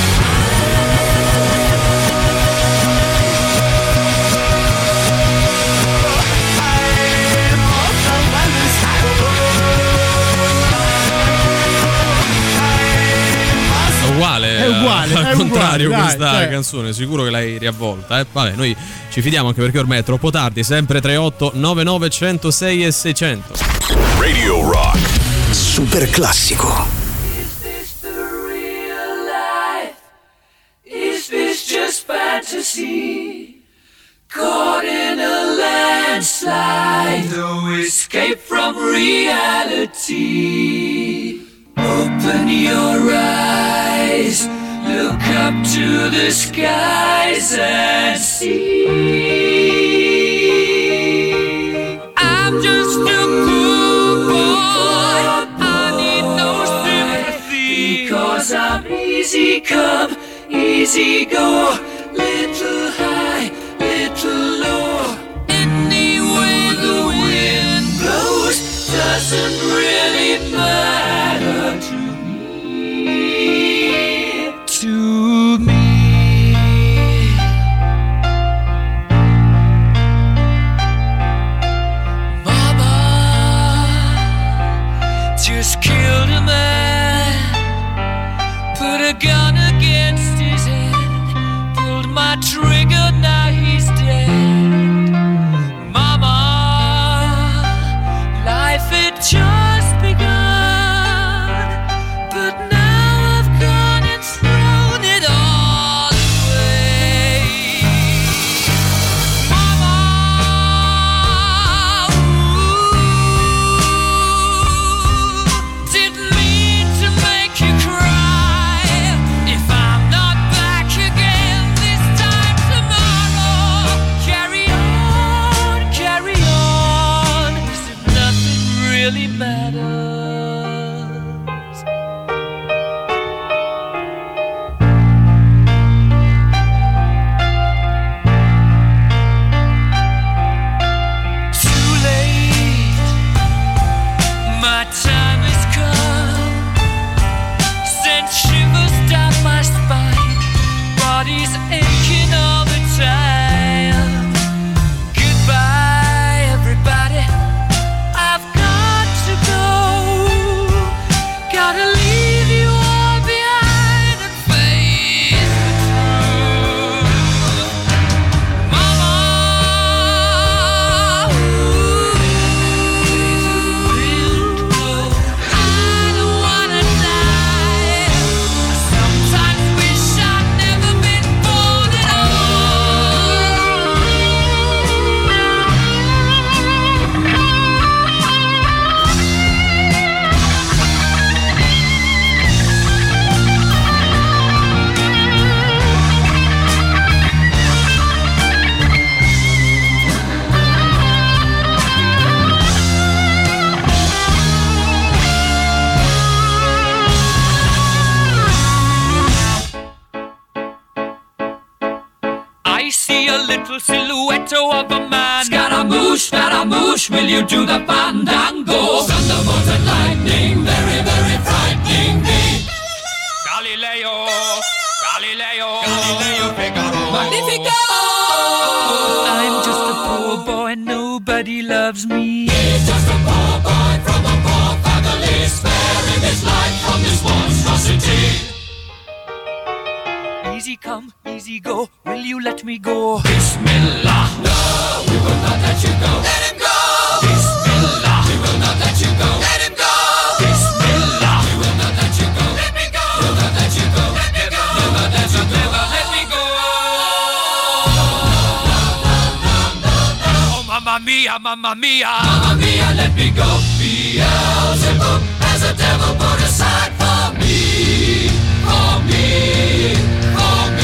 al contrario, uguale, questa canzone sicuro che l'hai riavvolta. Vabbè, noi ci fidiamo anche perché ormai è troppo tardi. Sempre 38 99 106 e 600. Radio Rock super classico. Is this the real life? Is this just fantasy? Caught in a landslide, no escape from reality. Open your eyes, look up to the skies and see. I'm just a poor boy, I need no sympathy, because I'm easy come, easy go, little high, little low. Any way the wind blows doesn't really matter to me. To me, Mama just killed a man, put a gun against his head, pulled my trigger, now he's dead. Mama, life had just begun. Will you do the fandango? Thunderbolt and lightning, very, very frightening me. Galileo, Galileo, Galileo Figaro, Magnifico! I'm just a poor boy, nobody loves me. He's just a poor boy from a poor family. Spare him his life from this monstrosity. Easy come, easy go, will you let me go? Bismillah, no, we will not let you go. Let him go! Bismillah, we will not let you go. Let him go. Bismillah, we will not let you go. Let me go. We'll not let you go. Let me go. We'll not let you go. Never let me go. Oh, mamma mia, mamma mia, mamma mia, let me go. Beelzebub has a devil put aside for me, for me, for me.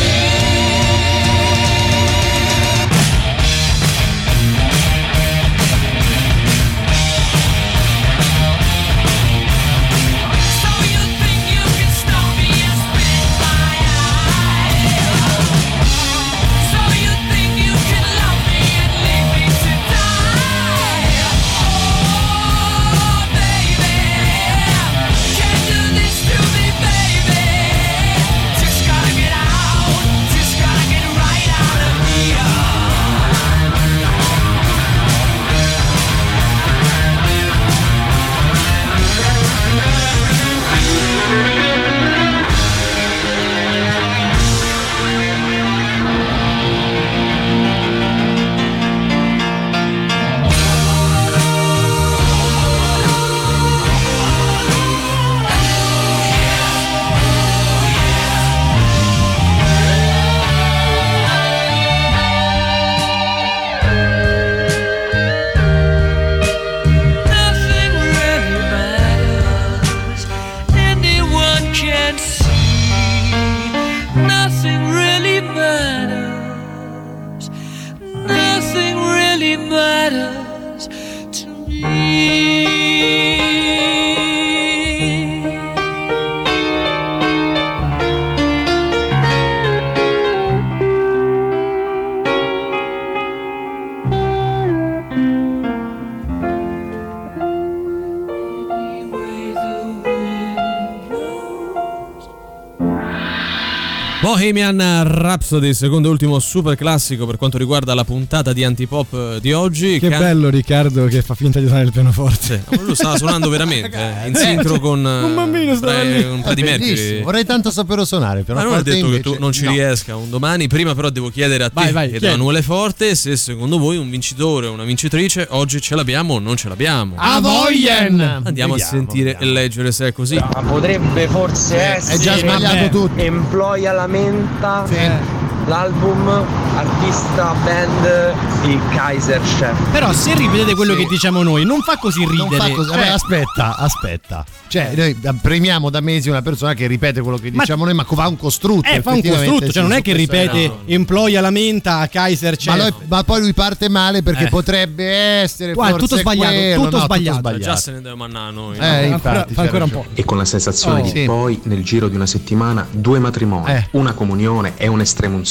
Bohemian Rhapsody, secondo e ultimo super classico per quanto riguarda la puntata di Antipop di oggi. Che bello Riccardo che fa finta di usare il pianoforte. No, lui stava suonando veramente in sincro con un bambino Freddie Mercury. Vorrei tanto saperlo suonare, però non ho detto invece... che tu non ci riesca un domani. Prima però devo chiedere a te ed a Emanuele Forte se secondo voi un vincitore o una vincitrice oggi ce l'abbiamo o non ce l'abbiamo. A voglien! Andiamo a sentire e leggere se è così. No, potrebbe forse essere. È già sbagliato tutto. Employ alla mente. L'album artista band di Kaiser Chiefs. Però se rivedete quello che diciamo noi, non fa così ridere. Non fa così. Vabbè, aspetta. Cioè, noi premiamo da mesi una persona che ripete quello che diciamo noi, ma fa un costrutto. Fa un costrutto, cioè non è che ripete Employ alla menta Kaiser Chiefs. Ma poi lui parte male perché potrebbe essere tutto sbagliato, quello, tutto sbagliato. Già se ne deve mannare a noi. Infatti, fa ancora un po'. E con la sensazione di poi nel giro di una settimana 2 matrimoni, una comunione e un'estremunzione.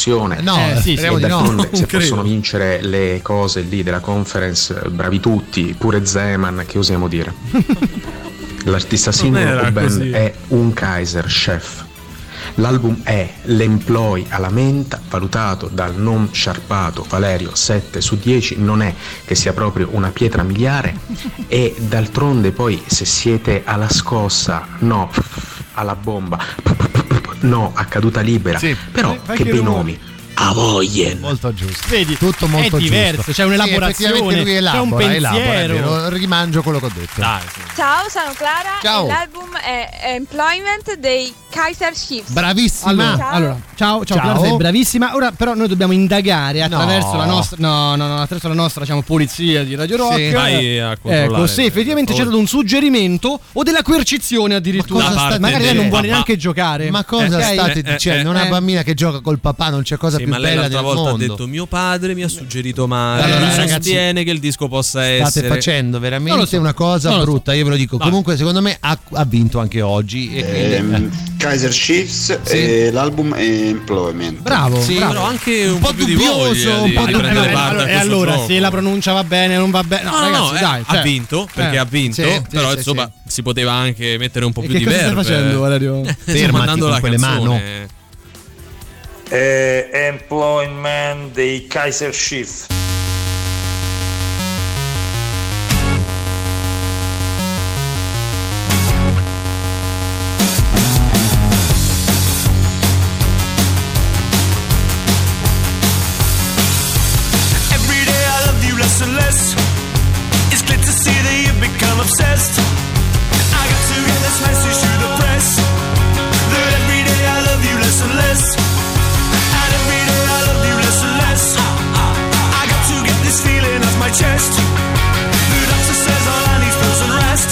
E d'altronde se possono vincere le cose lì della conference, bravi tutti, pure Zeman, che osiamo dire. L'artista singolo o band è un Kaiser Chiefs. L'album è l'Employ alla menta, valutato dal non sciarpato Valerio 7 su 10, non è che sia proprio una pietra miliare, e d'altronde poi se siete alla scossa, no, alla bomba, no, a caduta libera, però che bei nomi. A voglia, molto giusto. Vedi, tutto molto è diverso, giusto. C'è un'elaborazione, lui elabora, c'è un pensiero. Rimangio quello che ho detto. Ciao, sono Clara. Ciao. E l'album è Employment dei Kaiser Chiefs. Bravissima. Allora, ciao. Clara, sei bravissima. Ora però noi dobbiamo indagare attraverso la nostra attraverso la nostra, diciamo, polizia di Radio Rock. Sì, vai a controllare. Ecco, se effettivamente c'è stato un suggerimento o della coercizione addirittura. Magari lei non vuole neanche giocare. Ma cosa state dicendo? Una bambina che gioca col papà, non c'è cosa più. Ma lei l'altra volta ha detto: mio padre mi ha suggerito male. Allora, sostiene che il disco possa essere. State facendo veramente una cosa brutta, io ve lo dico. Comunque, secondo me ha vinto anche oggi. Kaiser Chiefs, e l'album è Employment. Bravo, però anche un po' dubbioso. E allora, se la pronuncia va bene, non va bene. No, ragazzi, dai, ha vinto perché ha vinto. Però insomma, si poteva anche mettere un po' più di verve. Cosa stai facendo, Valerio? Fermati con quelle mano. Employment dei Kaiser Chiefs. Every day I love you less and less. It's great to see that you've become obsessed. I got to get this message to the press that every day I love you less and less. Feeling off my chest. The doctor says all I need feels unrest.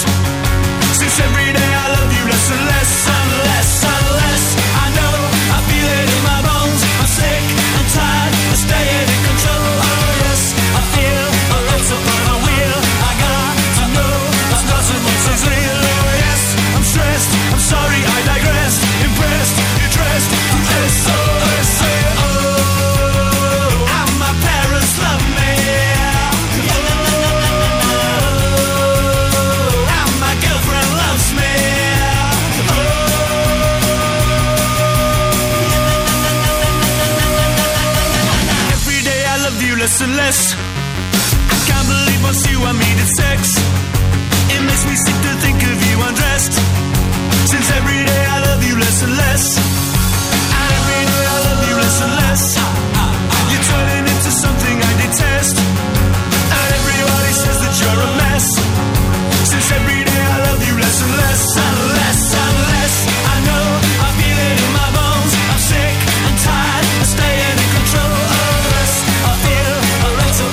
Since every day I love you less and less and less and less. I know, I feel it in my bones. I'm sick, I'm tired, I'm staying in control. Oh yes, I feel a lot upon my wheel. I got to know there's nothing else is real. Oh yes, I'm stressed, I'm sorry I digressed. Impressed, you dressed, you dressed. Oh yes, oh, and my parents love me. Less and less. I can't believe once you I needed sex. It makes me sick to think of you undressed. Since every day I love you less and less. And every day I love you less and less. You're turning into something I detest. And everybody says that you're a mess. Since every day I love you less and less. And less and less. I know, I feel it in my bones. I'm sick, I'm tired, I'm staying in control. I feel a lot of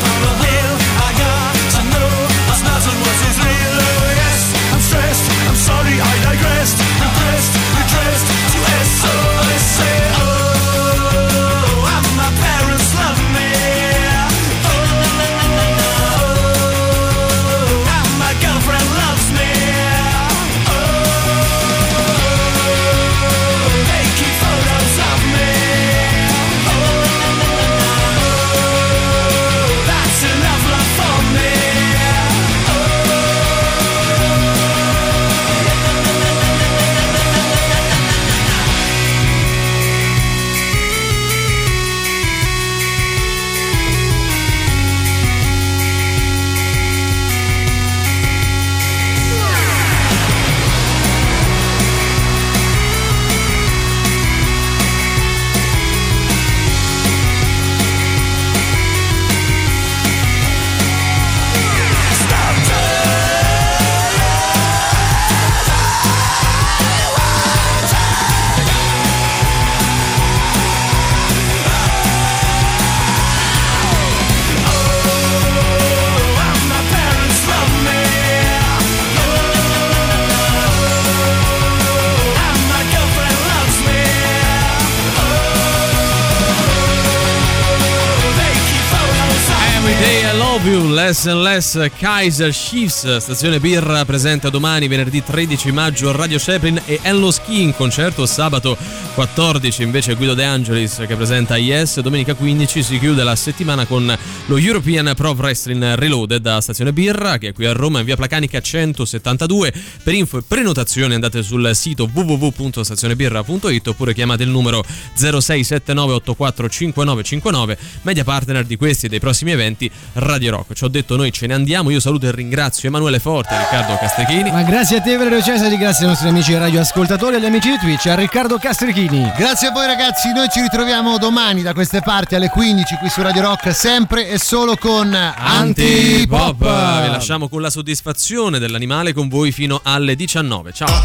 Love You, Less and Less, Kaiser Chiefs. Stazione Birra presenta domani, venerdì 13 maggio, Radio Chaplin e Ello Ski in concerto. Sabato 14 invece Guido De Angelis che presenta Yes. Domenica 15 si chiude la settimana con lo European Pro Wrestling Reloaded da Stazione Birra, che è qui a Roma in via Placanica 172. Per info e prenotazioni andate sul sito www.stazionebirra.it oppure chiamate il numero 0679 84 59 59. Media partner di questi e dei prossimi eventi Radio Rock. Ci ho detto, noi ce ne andiamo. Io saluto e ringrazio Emanuele Forte, Riccardo Castrichini. Ma grazie a te Valerio Cesari, grazie ai nostri amici radioascoltatori, agli amici di Twitch, a Riccardo Castrichini. Grazie a voi ragazzi, noi ci ritroviamo domani da queste parti alle 15 qui su Radio Rock, sempre e solo con Antipop. Vi lasciamo con la soddisfazione dell'animale, con voi fino alle 19. Ciao.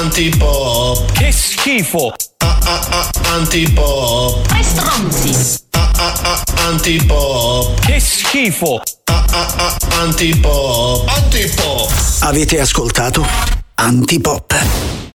Antipop. Che schifo. Antipop. Che stronzi. Antipop. Che schifo. Antipop. Avete ascoltato Antipop.